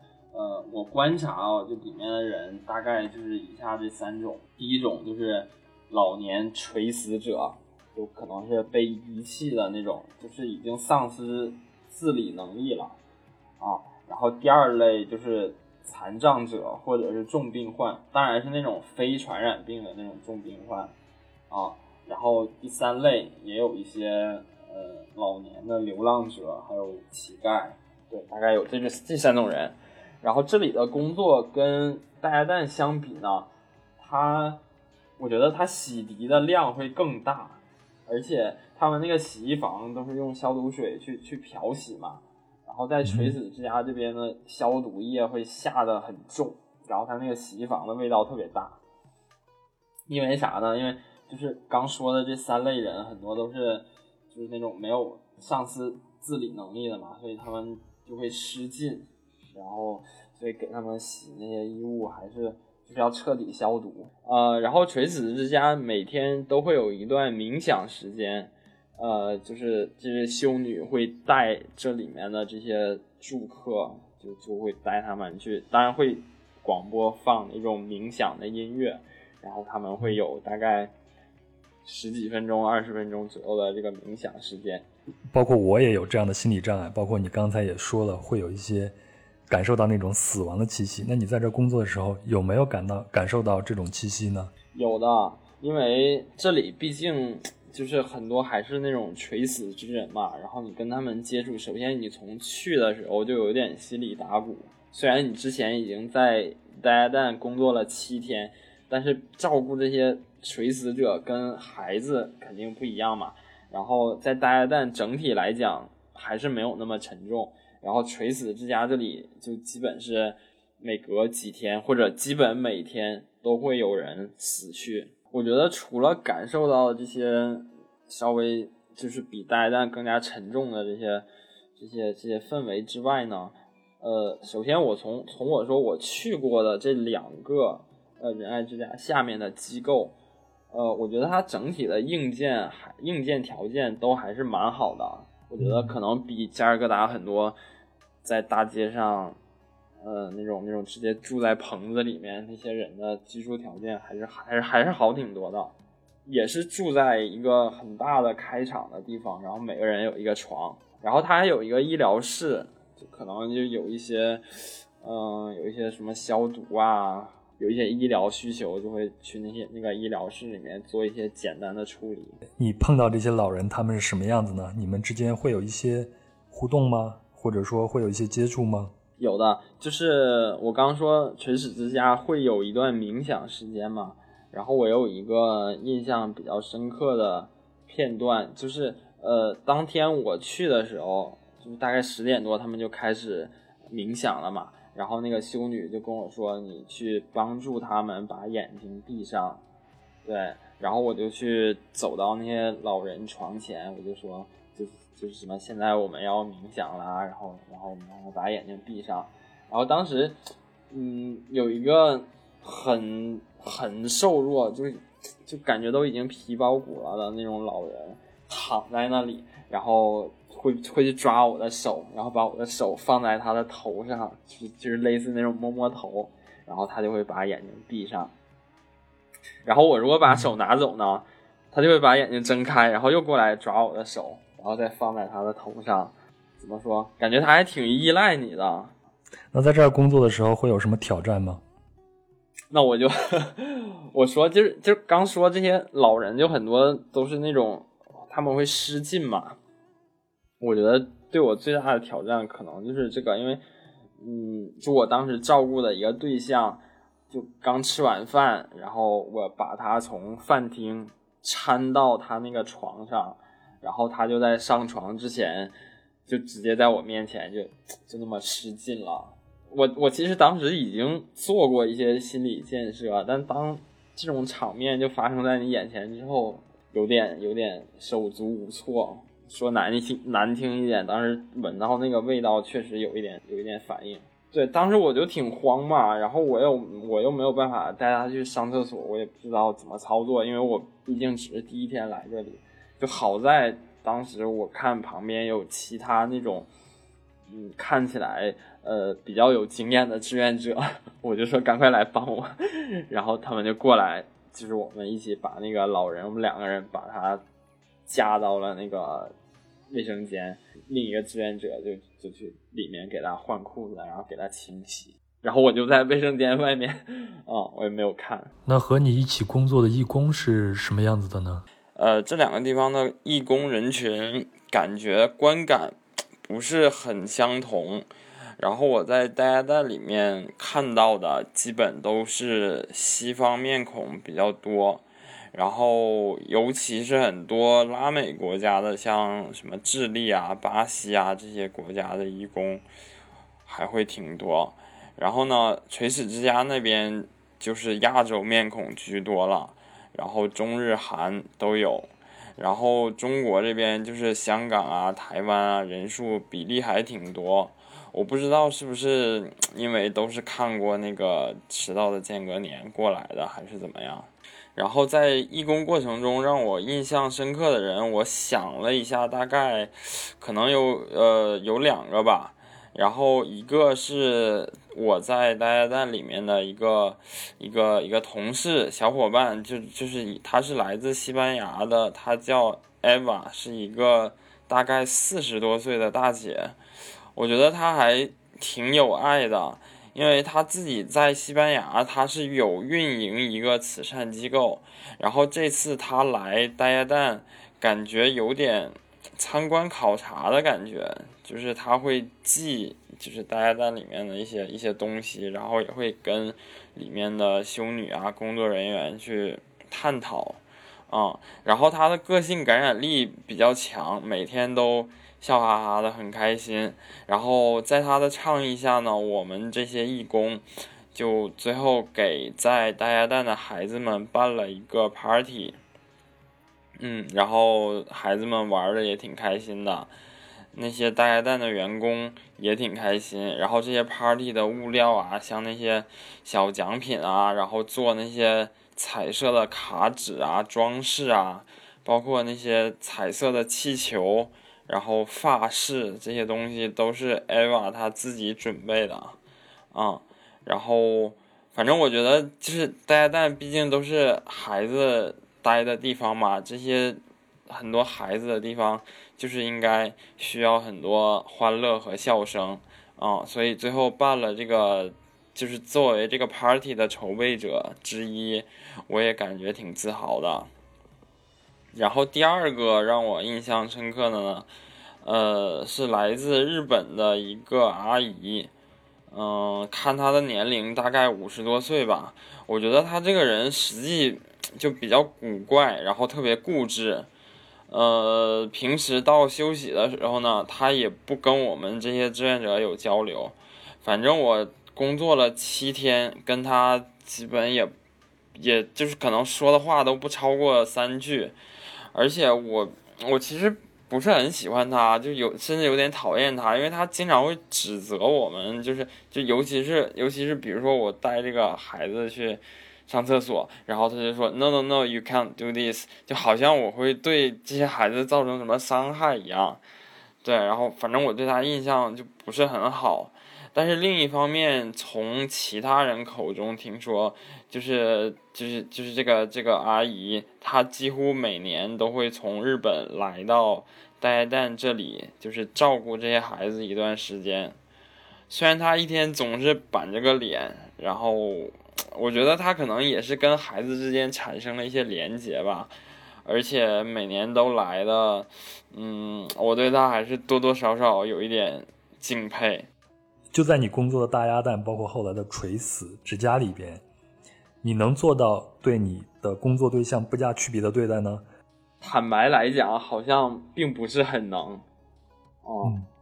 我观察就里面的人大概就是以下这三种。第一种就是老年垂死者，就可能是被遗弃的那种，就是已经丧失自理能力了啊。然后第二类就是残障者或者是重病患，当然是那种非传染病的那种重病患啊。然后第三类也有一些老年的流浪者，还有乞丐，对，大概有这三种人。然后这里的工作跟大家蛋相比呢，我觉得它洗涤的量会更大，而且他们那个洗衣房都是用消毒水去漂洗嘛，然后在垂死之家这边的消毒液会下得很重，然后它那个洗衣房的味道特别大。因为啥呢？因为就是刚说的这三类人很多都是就是那种没有丧失自理能力的嘛，所以他们就会失禁，然后所以给他们洗那些衣物还是就是要彻底消毒。然后垂死之家每天都会有一段冥想时间，就是这些修女会带这里面的这些住客，就会带他们去，当然会广播放一种冥想的音乐，然后他们会有大概十几分钟、20分钟左右的这个冥想时间。包括我也有这样的心理障碍，包括你刚才也说了，会有一些感受到那种死亡的气息。那你在这工作的时候有没有感受到这种气息呢？有的，因为这里毕竟就是很多还是那种垂死之人嘛，然后你跟他们接触，首先你从去的时候就有点心里打鼓，虽然你之前已经在大家蛋工作了7天，但是照顾这些垂死者跟孩子肯定不一样嘛，然后在大家蛋整体来讲还是没有那么沉重，然后垂死之家这里就基本是每隔几天或者基本每天都会有人死去。我觉得除了感受到这些稍微就是比大家蛋更加沉重的这些氛围之外呢，首先我从我说我去过的这2个仁爱之家下面的机构，我觉得它整体的硬件条件都还是蛮好的，我觉得可能比加尔各答很多在大街上那种直接住在棚子里面那些人的居住条件还是好挺多的。也是住在一个很大的开场的地方，然后每个人有一个床，然后他还有一个医疗室，就可能就有一些有一些什么消毒啊，有一些医疗需求就会去那个医疗室里面做一些简单的处理。你碰到这些老人他们是什么样子呢？你们之间会有一些互动吗？或者说会有一些接触吗？有的，就是我刚说垂死之家会有一段冥想时间嘛，然后我有一个印象比较深刻的片段，就是当天我去的时候就是大概10点多他们就开始冥想了嘛，然后那个修女就跟我说你去帮助他们把眼睛闭上，对，然后我就去走到那些老人床前，我就说就是什么现在我们要冥想啦，然后我们把眼睛闭上，然后当时有一个很瘦弱，就感觉都已经皮包骨了的那种老人躺在那里，然后会去抓我的手，然后把我的手放在他的头上，就是类似那种摸摸头，然后他就会把眼睛闭上，然后我如果把手拿走呢，他就会把眼睛睁开，然后又过来抓我的手，然后再放在他的头上。怎么说，感觉他还挺依赖你的。那在这儿工作的时候会有什么挑战吗？那我就我说就是刚说这些老人就很多都是那种他们会失禁嘛，我觉得对我最大的挑战可能就是这个，因为就我当时照顾的一个对象就刚吃完饭，然后我把他从饭厅搀到他那个床上，然后他就在上床之前就直接在我面前就那么失禁了。我其实当时已经做过一些心理建设，但当这种场面就发生在你眼前之后，有点手足无措。说难听一点，当时闻到那个味道确实有一点反应。对，当时我就挺慌嘛，然后我又没有办法带他去上厕所，我也不知道怎么操作，因为我毕竟只是第一天来这里。就好在当时我看旁边有其他那种看起来比较有经验的志愿者，我就说赶快来帮我，然后他们就过来，就是我们一起把那个老人，我们两个人把他架到了那个卫生间，另一个志愿者就去里面给他换裤子，然后给他清洗，然后我就在卫生间外面我也没有看。那和你一起工作的义工是什么样子的呢？这两个地方的义工人群感觉观感不是很相同，然后我在大家在里面看到的基本都是西方面孔比较多，然后尤其是很多拉美国家的，像什么智利啊、巴西啊这些国家的义工还会挺多。然后呢，垂死之家那边就是亚洲面孔居多了，然后中日韩都有，然后中国这边就是香港啊、台湾啊，人数比例还挺多。我不知道是不是因为都是看过那个迟到的间隔年过来的还是怎么样。然后在义工过程中让我印象深刻的人，我想了一下，大概可能有两个吧。然后一个是我在大家在里面的一个同事小伙伴，就是他是来自西班牙的，他叫 Eva， 是一个大概40多岁的大姐。我觉得他还挺有爱的，因为他自己在西班牙他是有运营一个慈善机构，然后这次他来Daya Dan感觉有点参观考察的感觉，就是他会记就是Daya Dan里面的一些东西，然后也会跟里面的修女啊、工作人员去探讨然后他的个性感染力比较强，每天都笑哈哈的很开心。然后在他的倡议下呢，我们这些义工就最后给在Daya Dan的孩子们办了一个 party，然后孩子们玩的也挺开心的，那些Daya Dan的员工也挺开心。然后这些 party 的物料啊，像那些小奖品啊，然后做那些彩色的卡纸啊、装饰啊，包括那些彩色的气球，然后发饰，这些东西都是 Eva 她自己准备的然后反正我觉得就是Daya Dan毕竟都是孩子待的地方嘛，这些很多孩子的地方就是应该需要很多欢乐和笑声所以最后办了这个，就是作为这个 party 的筹备者之一，我也感觉挺自豪的。然后第二个让我印象深刻的呢，是来自日本的一个阿姨，看她的年龄大概50多岁吧，我觉得她这个人实际就比较古怪，然后特别固执。平时到休息的时候呢，她也不跟我们这些志愿者有交流。反正我工作了7天，跟她基本也就是可能说的话都不超过3句。而且我其实不是很喜欢他，甚至有点讨厌他，因为他经常会指责我们，就尤其是比如说我带这个孩子去上厕所，然后他就说 no no no you can't do this， 就好像我会对这些孩子造成什么伤害一样。对，然后反正我对他印象就不是很好。但是另一方面，从其他人口中听说，就是这个阿姨，她几乎每年都会从日本来到Daya Dan这里，就是照顾这些孩子一段时间。虽然她一天总是板着个脸，然后我觉得她可能也是跟孩子之间产生了一些连结吧。而且每年都来的，我对她还是多多少少有一点敬佩。就在你工作的Daya Dan包括后来的垂死之家里边，你能做到对你的工作对象不加区别的对待呢？坦白来讲好像并不是很能。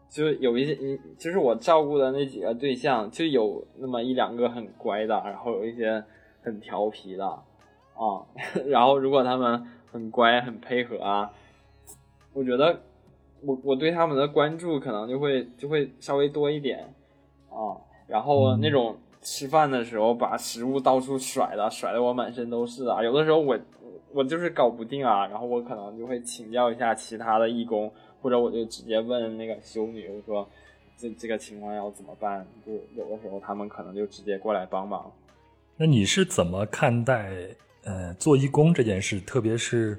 就有一些，就是我照顾的那几个对象，就有那么一两个很乖的，然后有一些很调皮的然后如果他们很乖很配合啊，我觉得我对他们的关注可能就会稍微多一点然后那种吃饭的时候把食物到处甩的我满身都是啊，有的时候我就是搞不定啊，然后我可能就会请教一下其他的义工，或者我就直接问那个修女，我说这个情况要怎么办，就有的时候他们可能就直接过来帮忙。那你是怎么看待做义工这件事，特别是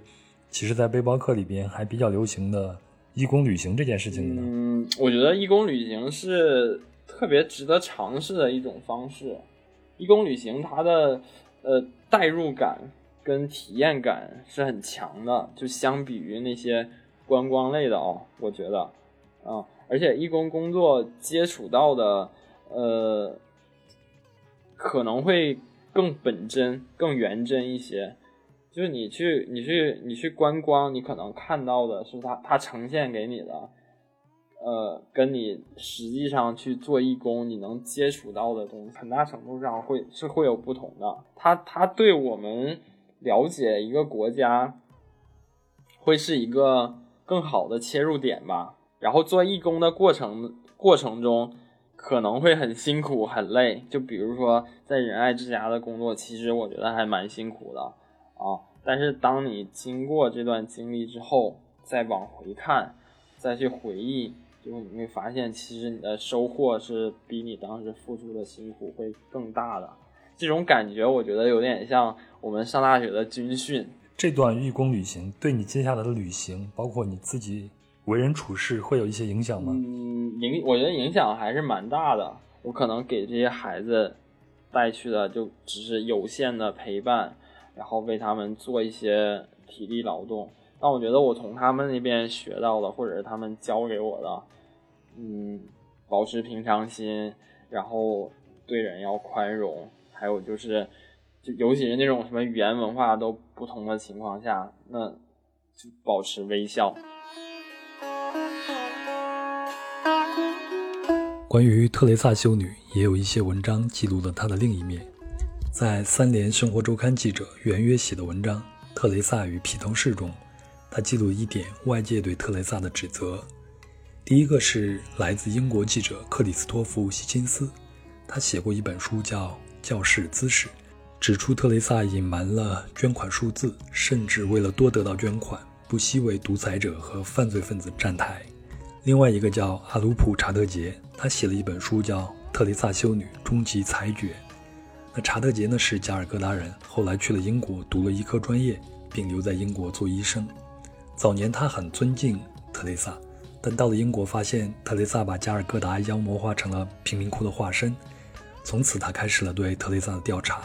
其实在背包客里边还比较流行的义工旅行这件事情呢？我觉得义工旅行是特别值得尝试的一种方式。义工旅行它的代入感跟体验感是很强的，就相比于那些观光类的我觉得而且义工工作接触到的可能会更本真更原真一些，就是你去观光，你可能看到的是他呈现给你的跟你实际上去做义工你能接触到的东西很大程度上会有不同的。他对我们了解一个国家会是一个更好的切入点吧。然后做义工的过程中可能会很辛苦很累，就比如说在仁爱之家的工作其实我觉得还蛮辛苦的但是当你经过这段经历之后再往回看再去回忆，就你会发现其实你的收获是比你当时付出的辛苦会更大的。这种感觉我觉得有点像我们上大学的军训。这段义工旅行对你接下来的旅行包括你自己为人处事会有一些影响吗？我觉得影响还是蛮大的。我可能给这些孩子带去的就只是有限的陪伴，然后为他们做一些体力劳动，但我觉得我从他们那边学到的或者是他们教给我的保持平常心，然后对人要宽容，还有就尤其是那种什么语言文化都不同的情况下，那就保持微笑。关于特蕾萨修女也有一些文章记录了她的另一面。在三联生活周刊记者袁约写的文章《特蕾萨与披头士》中，她记录一点外界对特蕾萨的指责。第一个是来自英国记者克里斯托弗·希金斯，他写过一本书叫《教士姿势》，指出特蕾萨隐瞒了捐款数字，甚至为了多得到捐款不惜为独裁者和犯罪分子站台。另外一个叫阿鲁普查特杰，他写了一本书叫《特蕾萨修女终极裁决》。那查特杰呢是加尔各答人，后来去了英国读了医科专业，并留在英国做医生。早年他很尊敬特蕾萨，但到了英国发现特蕾萨把加尔各答妖魔化成了贫民窟的化身，从此他开始了对特蕾萨的调查。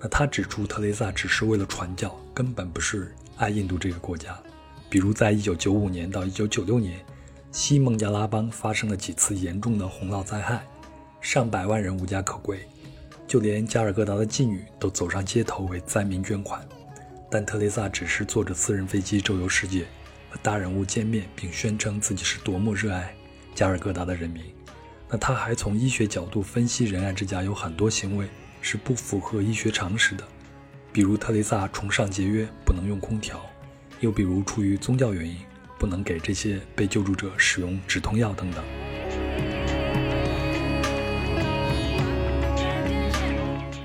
那他指出特蕾萨只是为了传教，根本不是爱印度这个国家。比如在1995年到1996年西孟加拉邦发生了几次严重的洪涝灾害，上百万人无家可归，就连加尔各答的妓女都走上街头为灾民捐款。但特蕾萨只是坐着私人飞机周游世界和大人物见面，并宣称自己是多么热爱加尔各答的人民。那他还从医学角度分析仁爱之家有很多行为是不符合医学常识的，比如特蕾萨崇尚节约，不能用空调，又比如出于宗教原因不能给这些被救助者使用止痛药等等。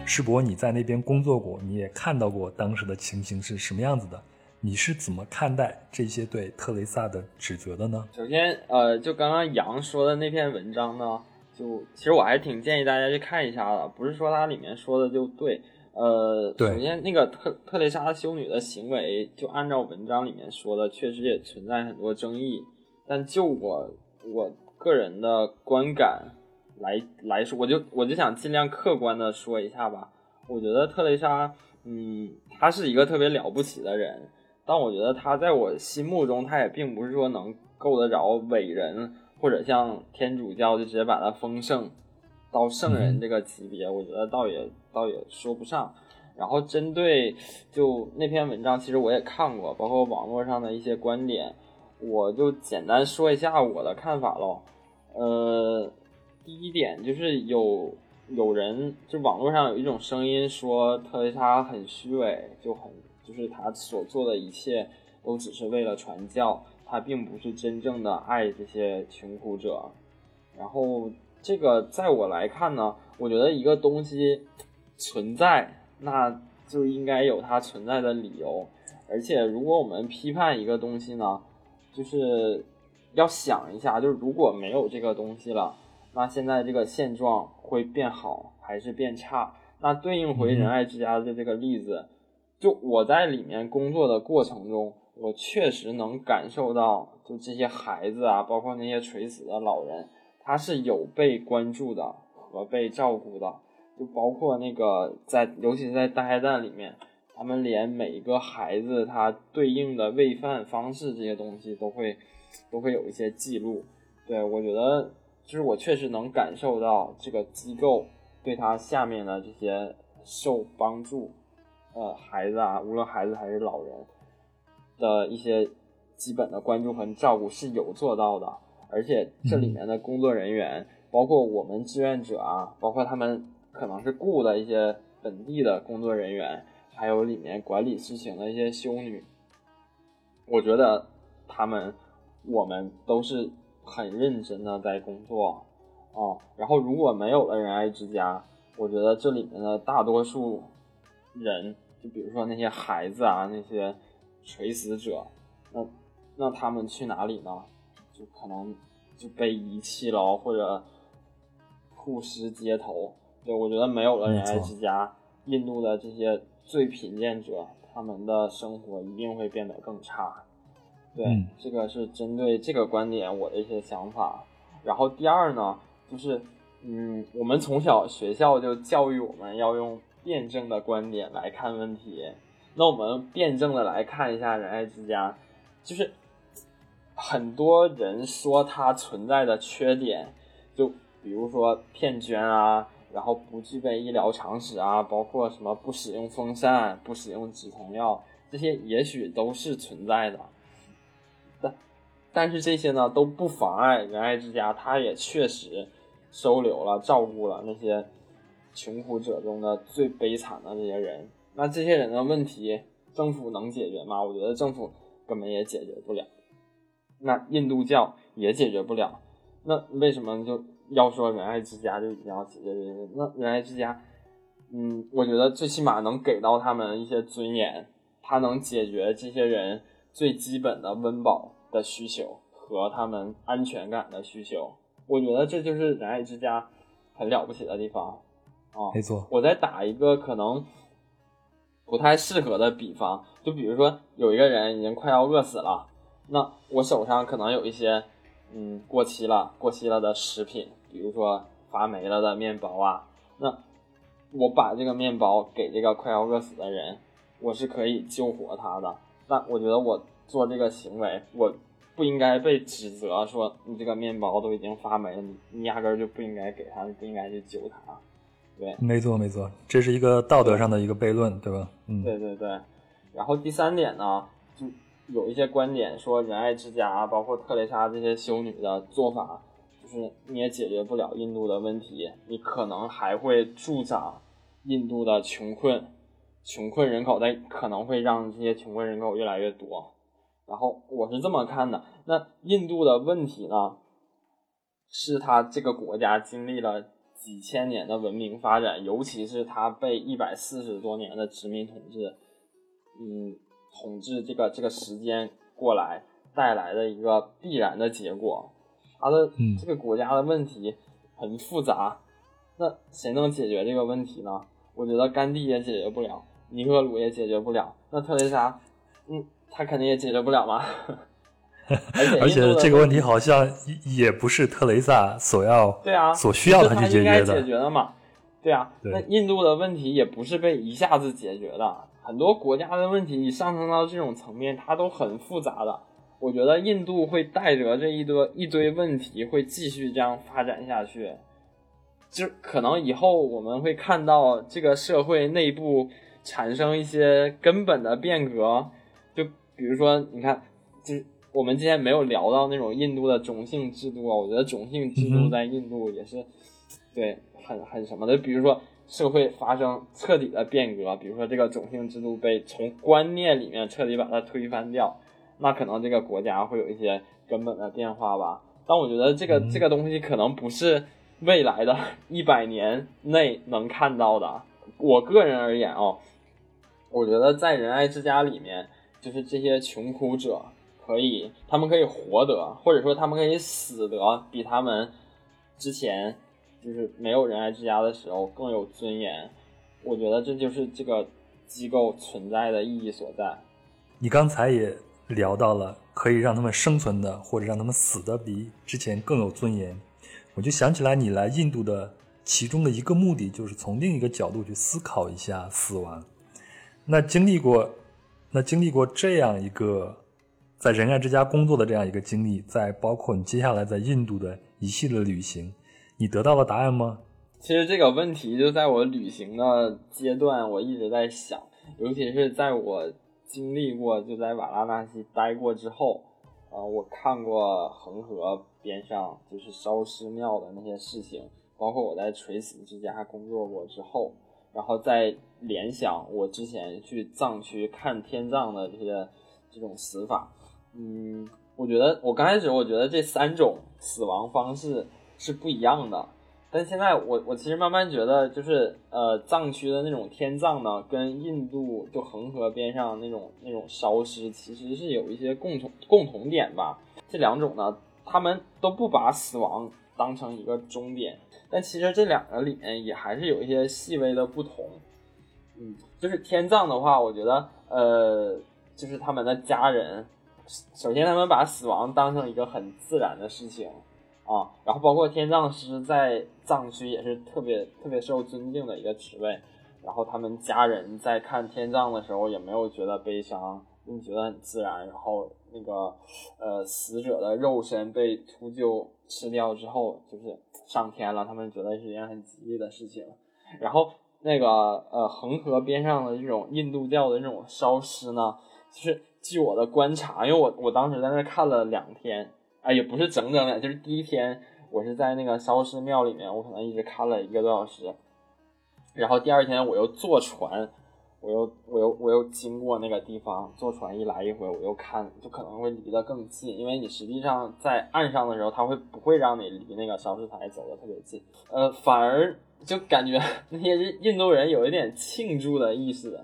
世博，你在那边工作过，你也看到过当时的情形是什么样子的，你是怎么看待这些对特蕾萨的指责的呢？首先就刚刚杨说的那篇文章呢，就其实我还挺建议大家去看一下的，不是说它里面说的就对。首先那个特蕾莎修女的行为，就按照文章里面说的，确实也存在很多争议。但就我个人的观感来说，我就想尽量客观的说一下吧。我觉得特蕾莎，她是一个特别了不起的人，但我觉得她在我心目中，她也并不是说能够得着伟人。或者像天主教就直接把它封圣到圣人这个级别，我觉得倒也说不上。然后针对就那篇文章，其实我也看过，包括网络上的一些观点，我就简单说一下我的看法咯。第一点就是有人就网络上有一种声音说特蕾莎很虚伪，就是他所做的一切都只是为了传教，他并不是真正的爱这些穷苦者。然后这个在我来看呢，我觉得一个东西存在，那就应该有它存在的理由。而且如果我们批判一个东西呢，就是要想一下，就是如果没有这个东西了，那现在这个现状会变好还是变差？那对应回仁爱之家的这个例子，就我在里面工作的过程中，我确实能感受到，就这些孩子啊，包括那些垂死的老人，他是有被关注的和被照顾的。就包括那个尤其是在大海蛋里面，他们连每一个孩子他对应的喂饭方式这些东西都会有一些记录。对，我觉得就是我确实能感受到这个机构对他下面的这些受帮助孩子啊，无论孩子还是老人的一些基本的关注和照顾是有做到的。而且这里面的工作人员，包括我们志愿者啊，包括他们可能是雇的一些本地的工作人员，还有里面管理事情的一些修女，我觉得我们都是很认真的在工作然后如果没有了仁爱之家，我觉得这里面的大多数人，就比如说那些孩子啊，那些垂死者，那他们去哪里呢？就可能就被遗弃了，或者曝尸街头。对，我觉得没有了仁爱之家，印度的这些最贫贱者，他们的生活一定会变得更差。对，这个是针对这个观点我的一些想法。然后第二呢，就是我们从小学校就教育我们要用辩证的观点来看问题。那我们辩证的来看一下仁爱之家，就是很多人说它存在的缺点，就比如说骗捐啊，然后不具备医疗常识啊，包括什么不使用风扇、不使用止痛药，这些也许都是存在的。但是这些呢都不妨碍仁爱之家，它也确实收留了、照顾了那些穷苦者中的最悲惨的这些人。那这些人的问题，政府能解决吗？我觉得政府根本也解决不了。那印度教也解决不了。那为什么就要说仁爱之家就一定要解决这些？那仁爱之家，我觉得最起码能给到他们一些尊严，它能解决这些人最基本的温饱的需求和他们安全感的需求。我觉得这就是仁爱之家很了不起的地方没错。我再打一个可能不太适合的比方，就比如说有一个人已经快要饿死了，那我手上可能有一些过期了的食品，比如说发霉了的面包啊，那我把这个面包给这个快要饿死的人，我是可以救活他的。那我觉得我做这个行为，我不应该被指责说你这个面包都已经发霉了，你压根就不应该给他，你不应该去救他。对，没错，这是一个道德上的一个悖论，对吧？对。然后第三点呢，就有一些观点说仁爱之家包括特蕾莎这些修女的做法，就是你也解决不了印度的问题，你可能还会助长印度的穷困人口，但可能会让这些穷困人口越来越多。然后我是这么看的，那印度的问题呢，是它这个国家经历了几千年的文明发展，尤其是它被140多年的殖民统治，统治这个时间过来带来的一个必然的结果。它的这个国家的问题很复杂，那谁能解决这个问题呢？我觉得甘地也解决不了，尼赫鲁也解决不了，那特蕾莎他肯定也解决不了嘛。而且这个问题好像也不是特蕾莎所需要他去解决的。应该解决的嘛。对啊，那印度的问题也不是被一下子解决的，很多国家的问题上升到这种层面，它都很复杂的。我觉得印度会带着这一堆问题会继续这样发展下去，就可能以后我们会看到这个社会内部产生一些根本的变革。就比如说你看，就是我们今天没有聊到那种印度的种姓制度啊，我觉得种姓制度在印度也是对很什么的。比如说社会发生彻底的变革，比如说这个种姓制度被从观念里面彻底把它推翻掉，那可能这个国家会有一些根本的变化吧。但我觉得这个东西可能不是未来的100年内能看到的。我个人而言哦，我觉得在仁爱之家里面，就是这些穷苦者他们可以活得，或者说他们可以死得比他们之前就是没有仁爱之家的时候更有尊严。我觉得这就是这个机构存在的意义所在。你刚才也聊到了可以让他们生存的或者让他们死的比之前更有尊严，我就想起来你来印度的其中的一个目的就是从另一个角度去思考一下死亡。那经历过这样一个在仁爱之家工作的这样一个经历，再包括你接下来在印度的一系列旅行，你得到了答案吗？其实这个问题就在我旅行的阶段我一直在想，尤其是在我经历过就在瓦拉纳西待过之后，我看过恒河边上就是烧尸庙的那些事情，包括我在垂死之家工作过之后，然后再联想我之前去藏区看天葬的这种死法，我觉得我刚开始我觉得这三种死亡方式是不一样的，但现在我其实慢慢觉得就是藏区的那种天葬呢，跟印度就恒河边上那种烧尸其实是有一些共同点吧。这两种呢，他们都不把死亡当成一个终点，但其实这两个里面也还是有一些细微的不同。就是天葬的话，我觉得就是他们的家人，首先他们把死亡当成一个很自然的事情啊，然后包括天葬师在藏区也是特别特别受尊敬的一个职位，然后他们家人在看天葬的时候也没有觉得悲伤，就觉得很自然。然后那个死者的肉身被秃鹫吃掉之后就是上天了，他们觉得是一件很吉利的事情。然后那个恒河边上的这种印度教的这种烧尸呢，就是据我的观察，因为我当时在那看了2天啊，也不是整整的，就是第一天我是在那个烧尸庙里面，我可能一直看了1个多小时，然后第2天我又坐船，我又经过那个地方，坐船一来一回，我又看，就可能会离得更近，因为你实际上在岸上的时候，它不会让你离那个烧尸台走得特别近，反而就感觉那些印度人有一点庆祝的意思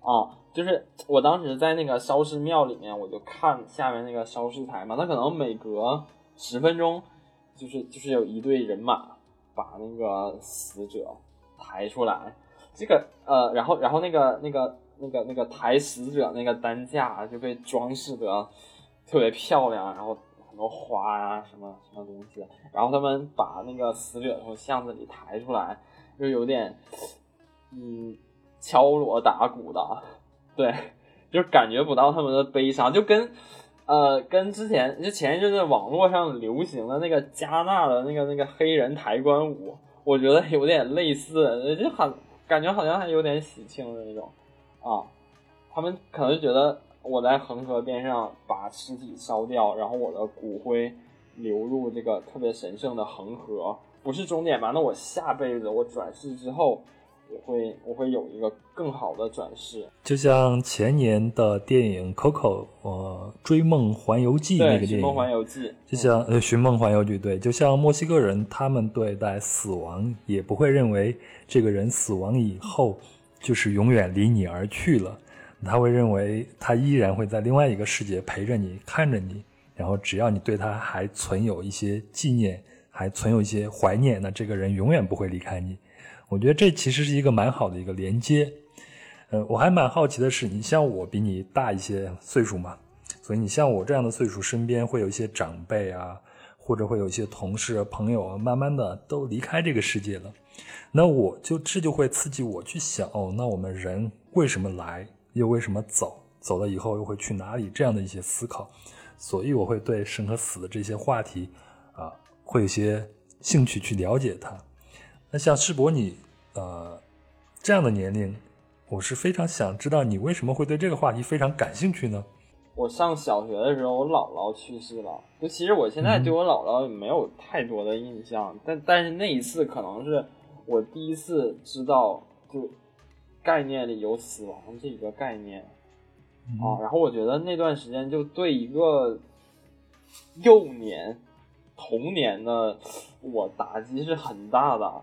啊。就是我当时在那个烧尸庙里面，我就看下面那个烧尸台嘛，它可能每隔10分钟就是有一队人马把那个死者抬出来，这个然后那个抬死者那个担架就被装饰得特别漂亮，然后很多花啊什么东西，然后他们把那个死者从巷子里抬出来，就有点敲锣打鼓的。对，就感觉不到他们的悲伤，就跟之前就前一阵子网络上流行的那个加纳的那个黑人抬棺舞，我觉得有点类似，就很感觉好像还有点喜庆的那种啊。他们可能觉得我在恒河边上把尸体烧掉，然后我的骨灰流入这个特别神圣的恒河，不是终点吧？那我下辈子我转世之后。我会有一个更好的转世，就像前年的电影 Coco， 追梦环游记那个电影，寻梦环游记，就像寻梦环游记，对，就像墨西哥人他们对待死亡也不会认为这个人死亡以后就是永远离你而去了，他会认为他依然会在另外一个世界陪着你，看着你，然后只要你对他还存有一些纪念，还存有一些怀念，那这个人永远不会离开你。我觉得这其实是一个蛮好的一个连接。我还蛮好奇的是，你像我比你大一些岁数嘛，所以你像我这样的岁数，身边会有一些长辈啊，或者会有一些同事朋友啊，慢慢的都离开这个世界了。那我就这就会刺激我去想，哦，那我们人为什么来，又为什么走，走了以后又会去哪里，这样的一些思考。所以我会对生和死的这些话题啊，会有些兴趣去了解它。那像世博你这样的年龄，我是非常想知道你为什么会对这个话题非常感兴趣呢？我上小学的时候，我姥姥去世了。就其实我现在对我姥姥没有太多的印象，但是那一次可能是我第一次知道，就概念里有死亡这个概念啊。然后我觉得那段时间就对一个幼年、童年的我打击是很大的。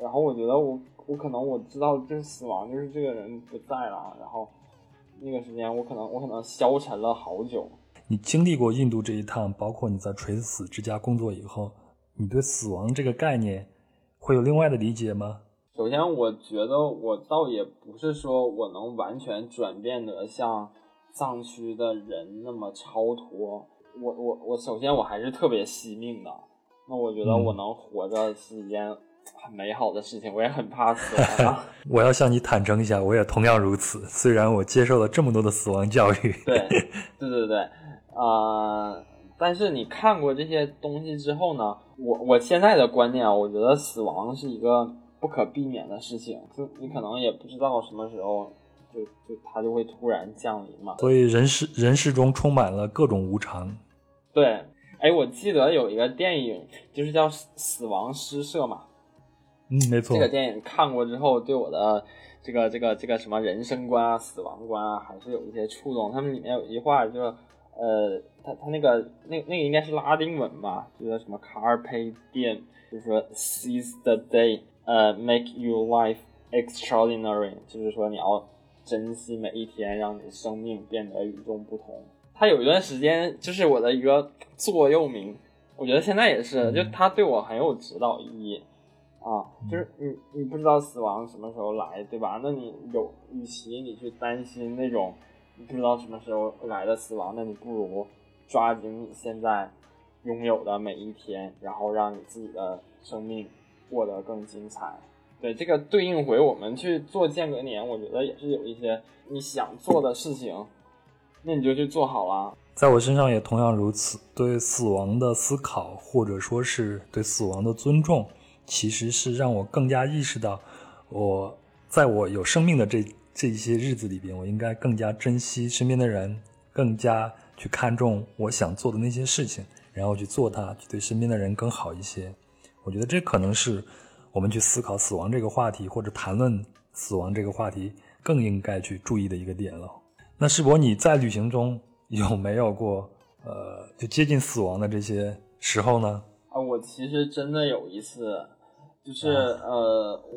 然后我觉得我可能我知道就是死亡，就是这个人不在了，然后。那个时间我可能消沉了好久。你经历过印度这一趟，包括你在垂死之家工作以后，你对死亡这个概念会有另外的理解吗？首先我觉得我倒也不是说我能完全转变得像藏区的人那么超脱，我首先我还是特别惜命的，那我觉得我能活着是一件很美好的事情，我也很怕死亡。我要向你坦诚一下，我也同样如此。虽然我接受了这么多的死亡教育，对，但是你看过这些东西之后呢，我现在的观念啊，我觉得死亡是一个不可避免的事情，就你可能也不知道什么时候就它就会突然降临嘛。所以人世中充满了各种无常。对，哎，我记得有一个电影，就是叫《死亡诗社》嘛。没错，这个电影看过之后对我的这个什么人生观啊、死亡观啊还是有一些触动。他们里面有一句话就是他那个应该是拉丁文吧，就是什么 Carpe Diem， 就是说 Seize the day， make your life extraordinary， 就是说你要珍惜每一天，让你的生命变得与众不同。他有一段时间就是我的一个座右铭，我觉得现在也是，就他对我很有指导意义啊，就是你不知道死亡什么时候来，对吧？那你与其你去担心那种你不知道什么时候来的死亡，那你不如抓紧你现在拥有的每一天，然后让你自己的生命过得更精彩。对，这个对应回我们去做间隔年，我觉得也是有一些你想做的事情，那你就去做好了。在我身上也同样如此，对死亡的思考，或者说是对死亡的尊重，其实是让我更加意识到，我在我有生命的这一些日子里边，我应该更加珍惜身边的人，更加去看重我想做的那些事情，然后去做它，去对身边的人更好一些。我觉得这可能是我们去思考死亡这个话题，或者谈论死亡这个话题更应该去注意的一个点了。那世博，你在旅行中有没有过就接近死亡的这些时候呢？啊，我其实真的有一次。就是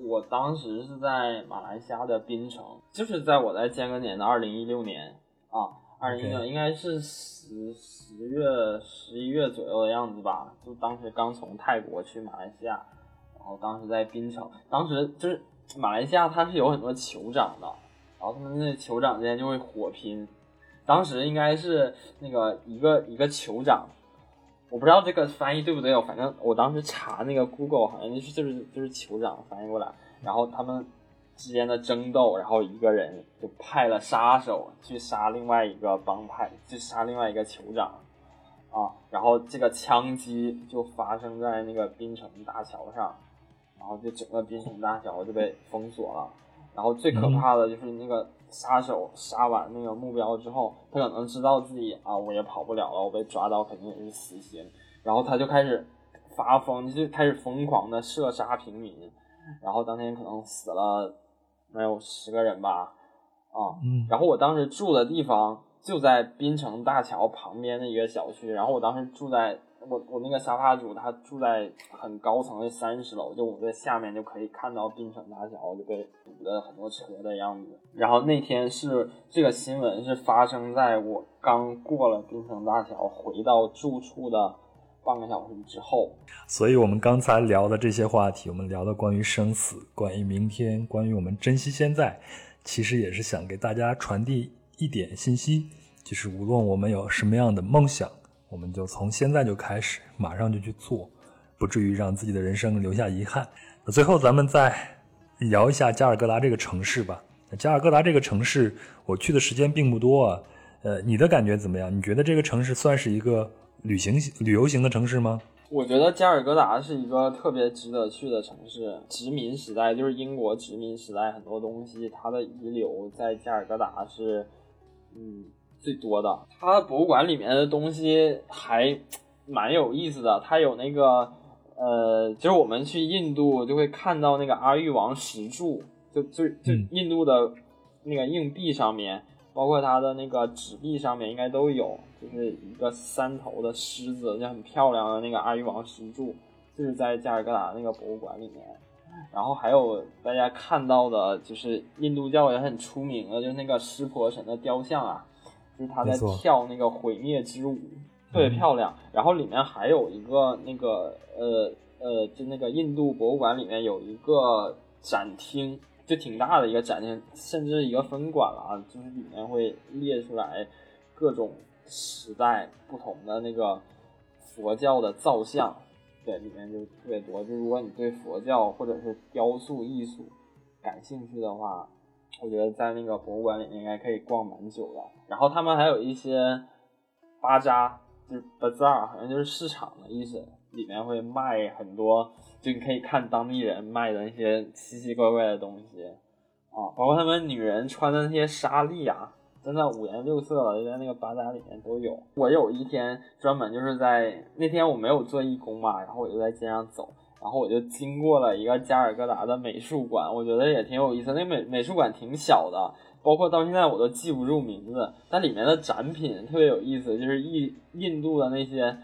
我当时是在马来西亚的槟城，就是在我在间隔年的2016年啊，2016应该是11月左右的样子吧。就当时刚从泰国去马来西亚，然后当时在槟城，当时就是马来西亚它是有很多酋长的，然后他们那酋长之间就会火拼。当时应该是那个一个酋长。我不知道这个翻译对不对，反正我当时查那个 Google 好像就是酋长翻译过来，然后他们之间的争斗，然后一个人就派了杀手去杀另外一个帮派，去杀另外一个酋长啊，然后这个枪击就发生在那个槟城大桥上，然后就整个槟城大桥就被封锁了。然后最可怕的就是那个杀手杀完那个目标之后，他可能知道自己啊，我也跑不了了，我被抓到肯定也是死刑，然后他就开始发疯，就开始疯狂的射杀平民，然后当天可能死了没有10个人吧，啊，然后我当时住的地方就在槟城大桥旁边的一个小区，然后我当时住在我那个沙发主他住在很高层的30楼，就我在下面就可以看到槟城大桥就被堵了很多车的样子。然后那天是这个新闻是发生在我刚过了槟城大桥回到住处的半个小时之后。所以我们刚才聊的这些话题，我们聊的关于生死，关于明天，关于我们珍惜现在，其实也是想给大家传递一点信息，就是无论我们有什么样的梦想，我们就从现在就开始，马上就去做，不至于让自己的人生留下遗憾。那最后咱们再聊一下加尔各答这个城市吧。加尔各答这个城市我去的时间并不多啊，你的感觉怎么样？你觉得这个城市算是一个旅游型的城市吗？我觉得加尔各答是一个特别值得去的城市。殖民时代就是英国殖民时代，很多东西它的遗留在加尔各答是最多的。它博物馆里面的东西还蛮有意思的，它有那个就是我们去印度就会看到那个阿育王石柱，就印度的那个硬币上面，包括它的那个纸币上面应该都有，就是一个三头的狮子，就很漂亮的那个阿育王石柱，就是在加尔各答那个博物馆里面。然后还有大家看到的就是印度教也很出名的，就是那个湿婆神的雕像啊，就是他在跳那个毁灭之舞，特别漂亮。然后里面还有一个那个就那个印度博物馆里面有一个展厅，就挺大的一个展厅，甚至一个分馆了啊，就是里面会列出来各种时代不同的那个佛教的造像，对，里面就特别多。就如果你对佛教或者是雕塑艺术感兴趣的话，我觉得在那个博物馆里面应该可以逛蛮久的。然后他们还有一些巴扎，就是 bazaar， 好像就是市场的意思，里面会卖很多，就你可以看当地人卖的那些奇奇怪怪的东西啊，包括他们女人穿的那些纱丽啊，真的五颜六色的，就在那个巴扎里面都有。我有一天专门就是在那天我没有做义工嘛，然后我就在街上走，然后我就经过了一个加尔各答的美术馆，我觉得也挺有意思。那美术馆挺小的，包括到现在我都记不住名字，但里面的展品特别有意思，就是印度的那些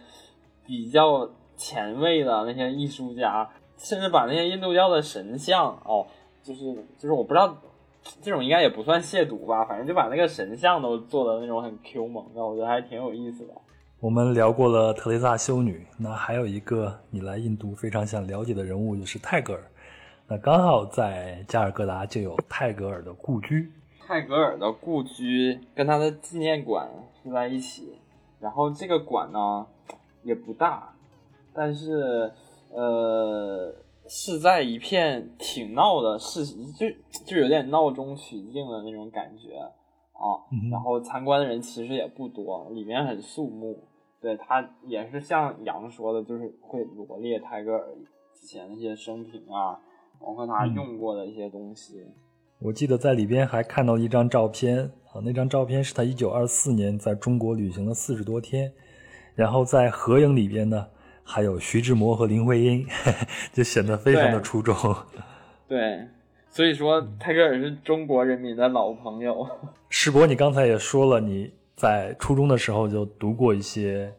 比较前卫的那些艺术家，甚至把那些印度教的神像就是我不知道这种应该也不算亵渎吧，反正就把那个神像都做的那种很 Q 萌的，我觉得还挺有意思的。我们聊过了特蕾莎修女，那还有一个你来印度非常想了解的人物就是泰戈尔，那刚好在加尔各答就有泰戈尔的故居。泰戈尔的故居跟他的纪念馆是在一起，然后这个馆呢也不大，但是是在一片挺闹的市，就有点闹中取静的那种感觉啊。然后参观的人其实也不多，里面很肃穆。对，他也是像杨说的，就是会罗列泰戈尔之前那些生平啊，包括他用过的一些东西。我记得在里边还看到一张照片啊，那张照片是他1924年在中国旅行了40多天，然后在合影里边呢还有徐志摩和林徽因，就显得非常的出众。 对，所以说泰戈尔是中国人民的老朋友。世博，你刚才也说了你在初中的时候就读过一些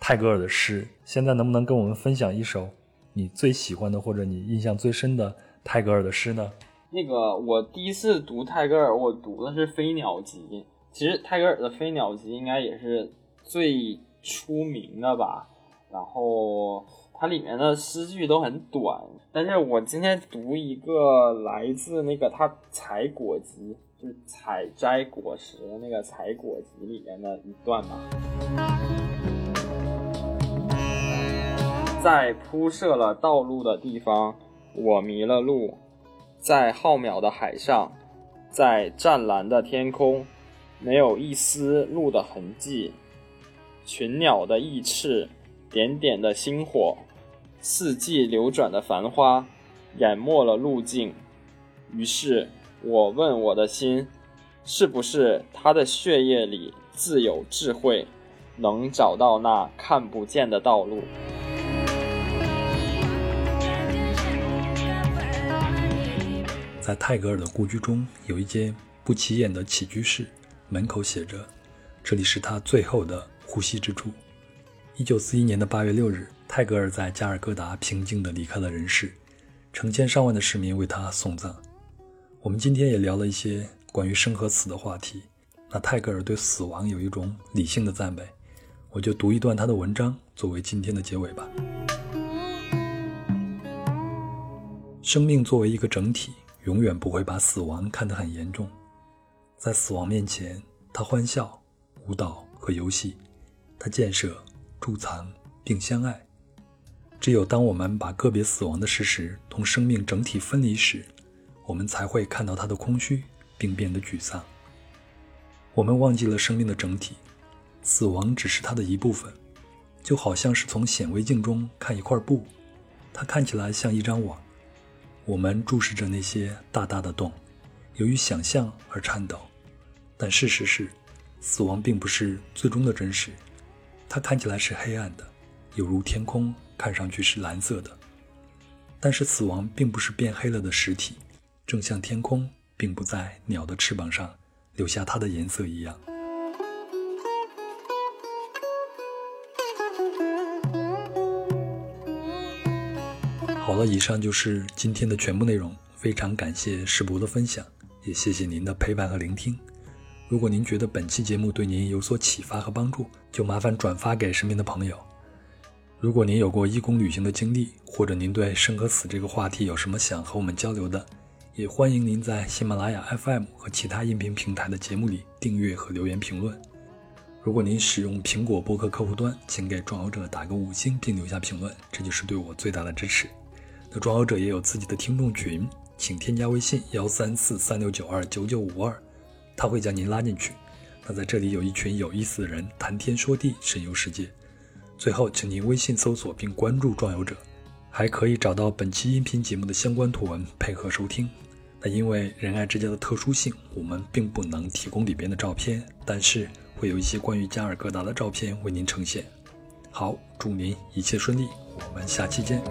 泰戈尔的诗，现在能不能跟我们分享一首你最喜欢的或者你印象最深的泰戈尔的诗呢？那个我第一次读泰戈尔，我读的是飞鸟集，其实泰戈尔的飞鸟集应该也是最出名的吧，然后它里面的诗句都很短，但是我今天读一个来自那个他采果集，就是采摘果实的那个采果集里面的一段吧。在铺设了道路的地方，我迷了路；在浩渺的海上，在湛蓝的天空，没有一丝路的痕迹，群鸟的翼翅，点点的星火，四季流转的繁花，淹没了路径。于是我问我的心，是不是他的血液里自有智慧，能找到那看不见的道路。在泰戈尔的故居中有一间不起眼的起居室，门口写着这里是他最后的呼吸之处。1941年的8月6日，泰戈尔在加尔各答平静地离开了人世，成千上万的市民为他送葬。我们今天也聊了一些关于生和死的话题，那泰戈尔对死亡有一种理性的赞美，我就读一段他的文章作为今天的结尾吧。生命作为一个整体，永远不会把死亡看得很严重，在死亡面前，他欢笑、舞蹈和游戏，他建设、贮藏并相爱。只有当我们把个别死亡的事实同生命整体分离时，我们才会看到它的空虚并变得沮丧。我们忘记了生命的整体，死亡只是它的一部分，就好像是从显微镜中看一块布，它看起来像一张网。我们注视着那些大大的洞，由于想象而颤抖。但事实是，死亡并不是最终的真实，它看起来是黑暗的，有如天空看上去是蓝色的。但是死亡并不是变黑了的实体，正像天空并不在鸟的翅膀上留下它的颜色一样。好了，以上就是今天的全部内容，非常感谢世博的分享，也谢谢您的陪伴和聆听。如果您觉得本期节目对您有所启发和帮助，就麻烦转发给身边的朋友。如果您有过义工旅行的经历，或者您对生和死这个话题有什么想和我们交流的，也欢迎您在喜马拉雅 FM 和其他音频平台的节目里订阅和留言评论。如果您使用苹果播客客户端，请给壮游者打个5星并留下评论，这就是对我最大的支持。那壮游者也有自己的听众群，请添加微信13436929952，他会将您拉进去。那在这里有一群有意思的人谈天说地，神游世界。最后，请您微信搜索并关注壮游者，还可以找到本期音频节目的相关图文配合收听。那因为仁爱之家的特殊性，我们并不能提供里边的照片，但是会有一些关于加尔各答的照片为您呈现。好，祝您一切顺利，我们下期见。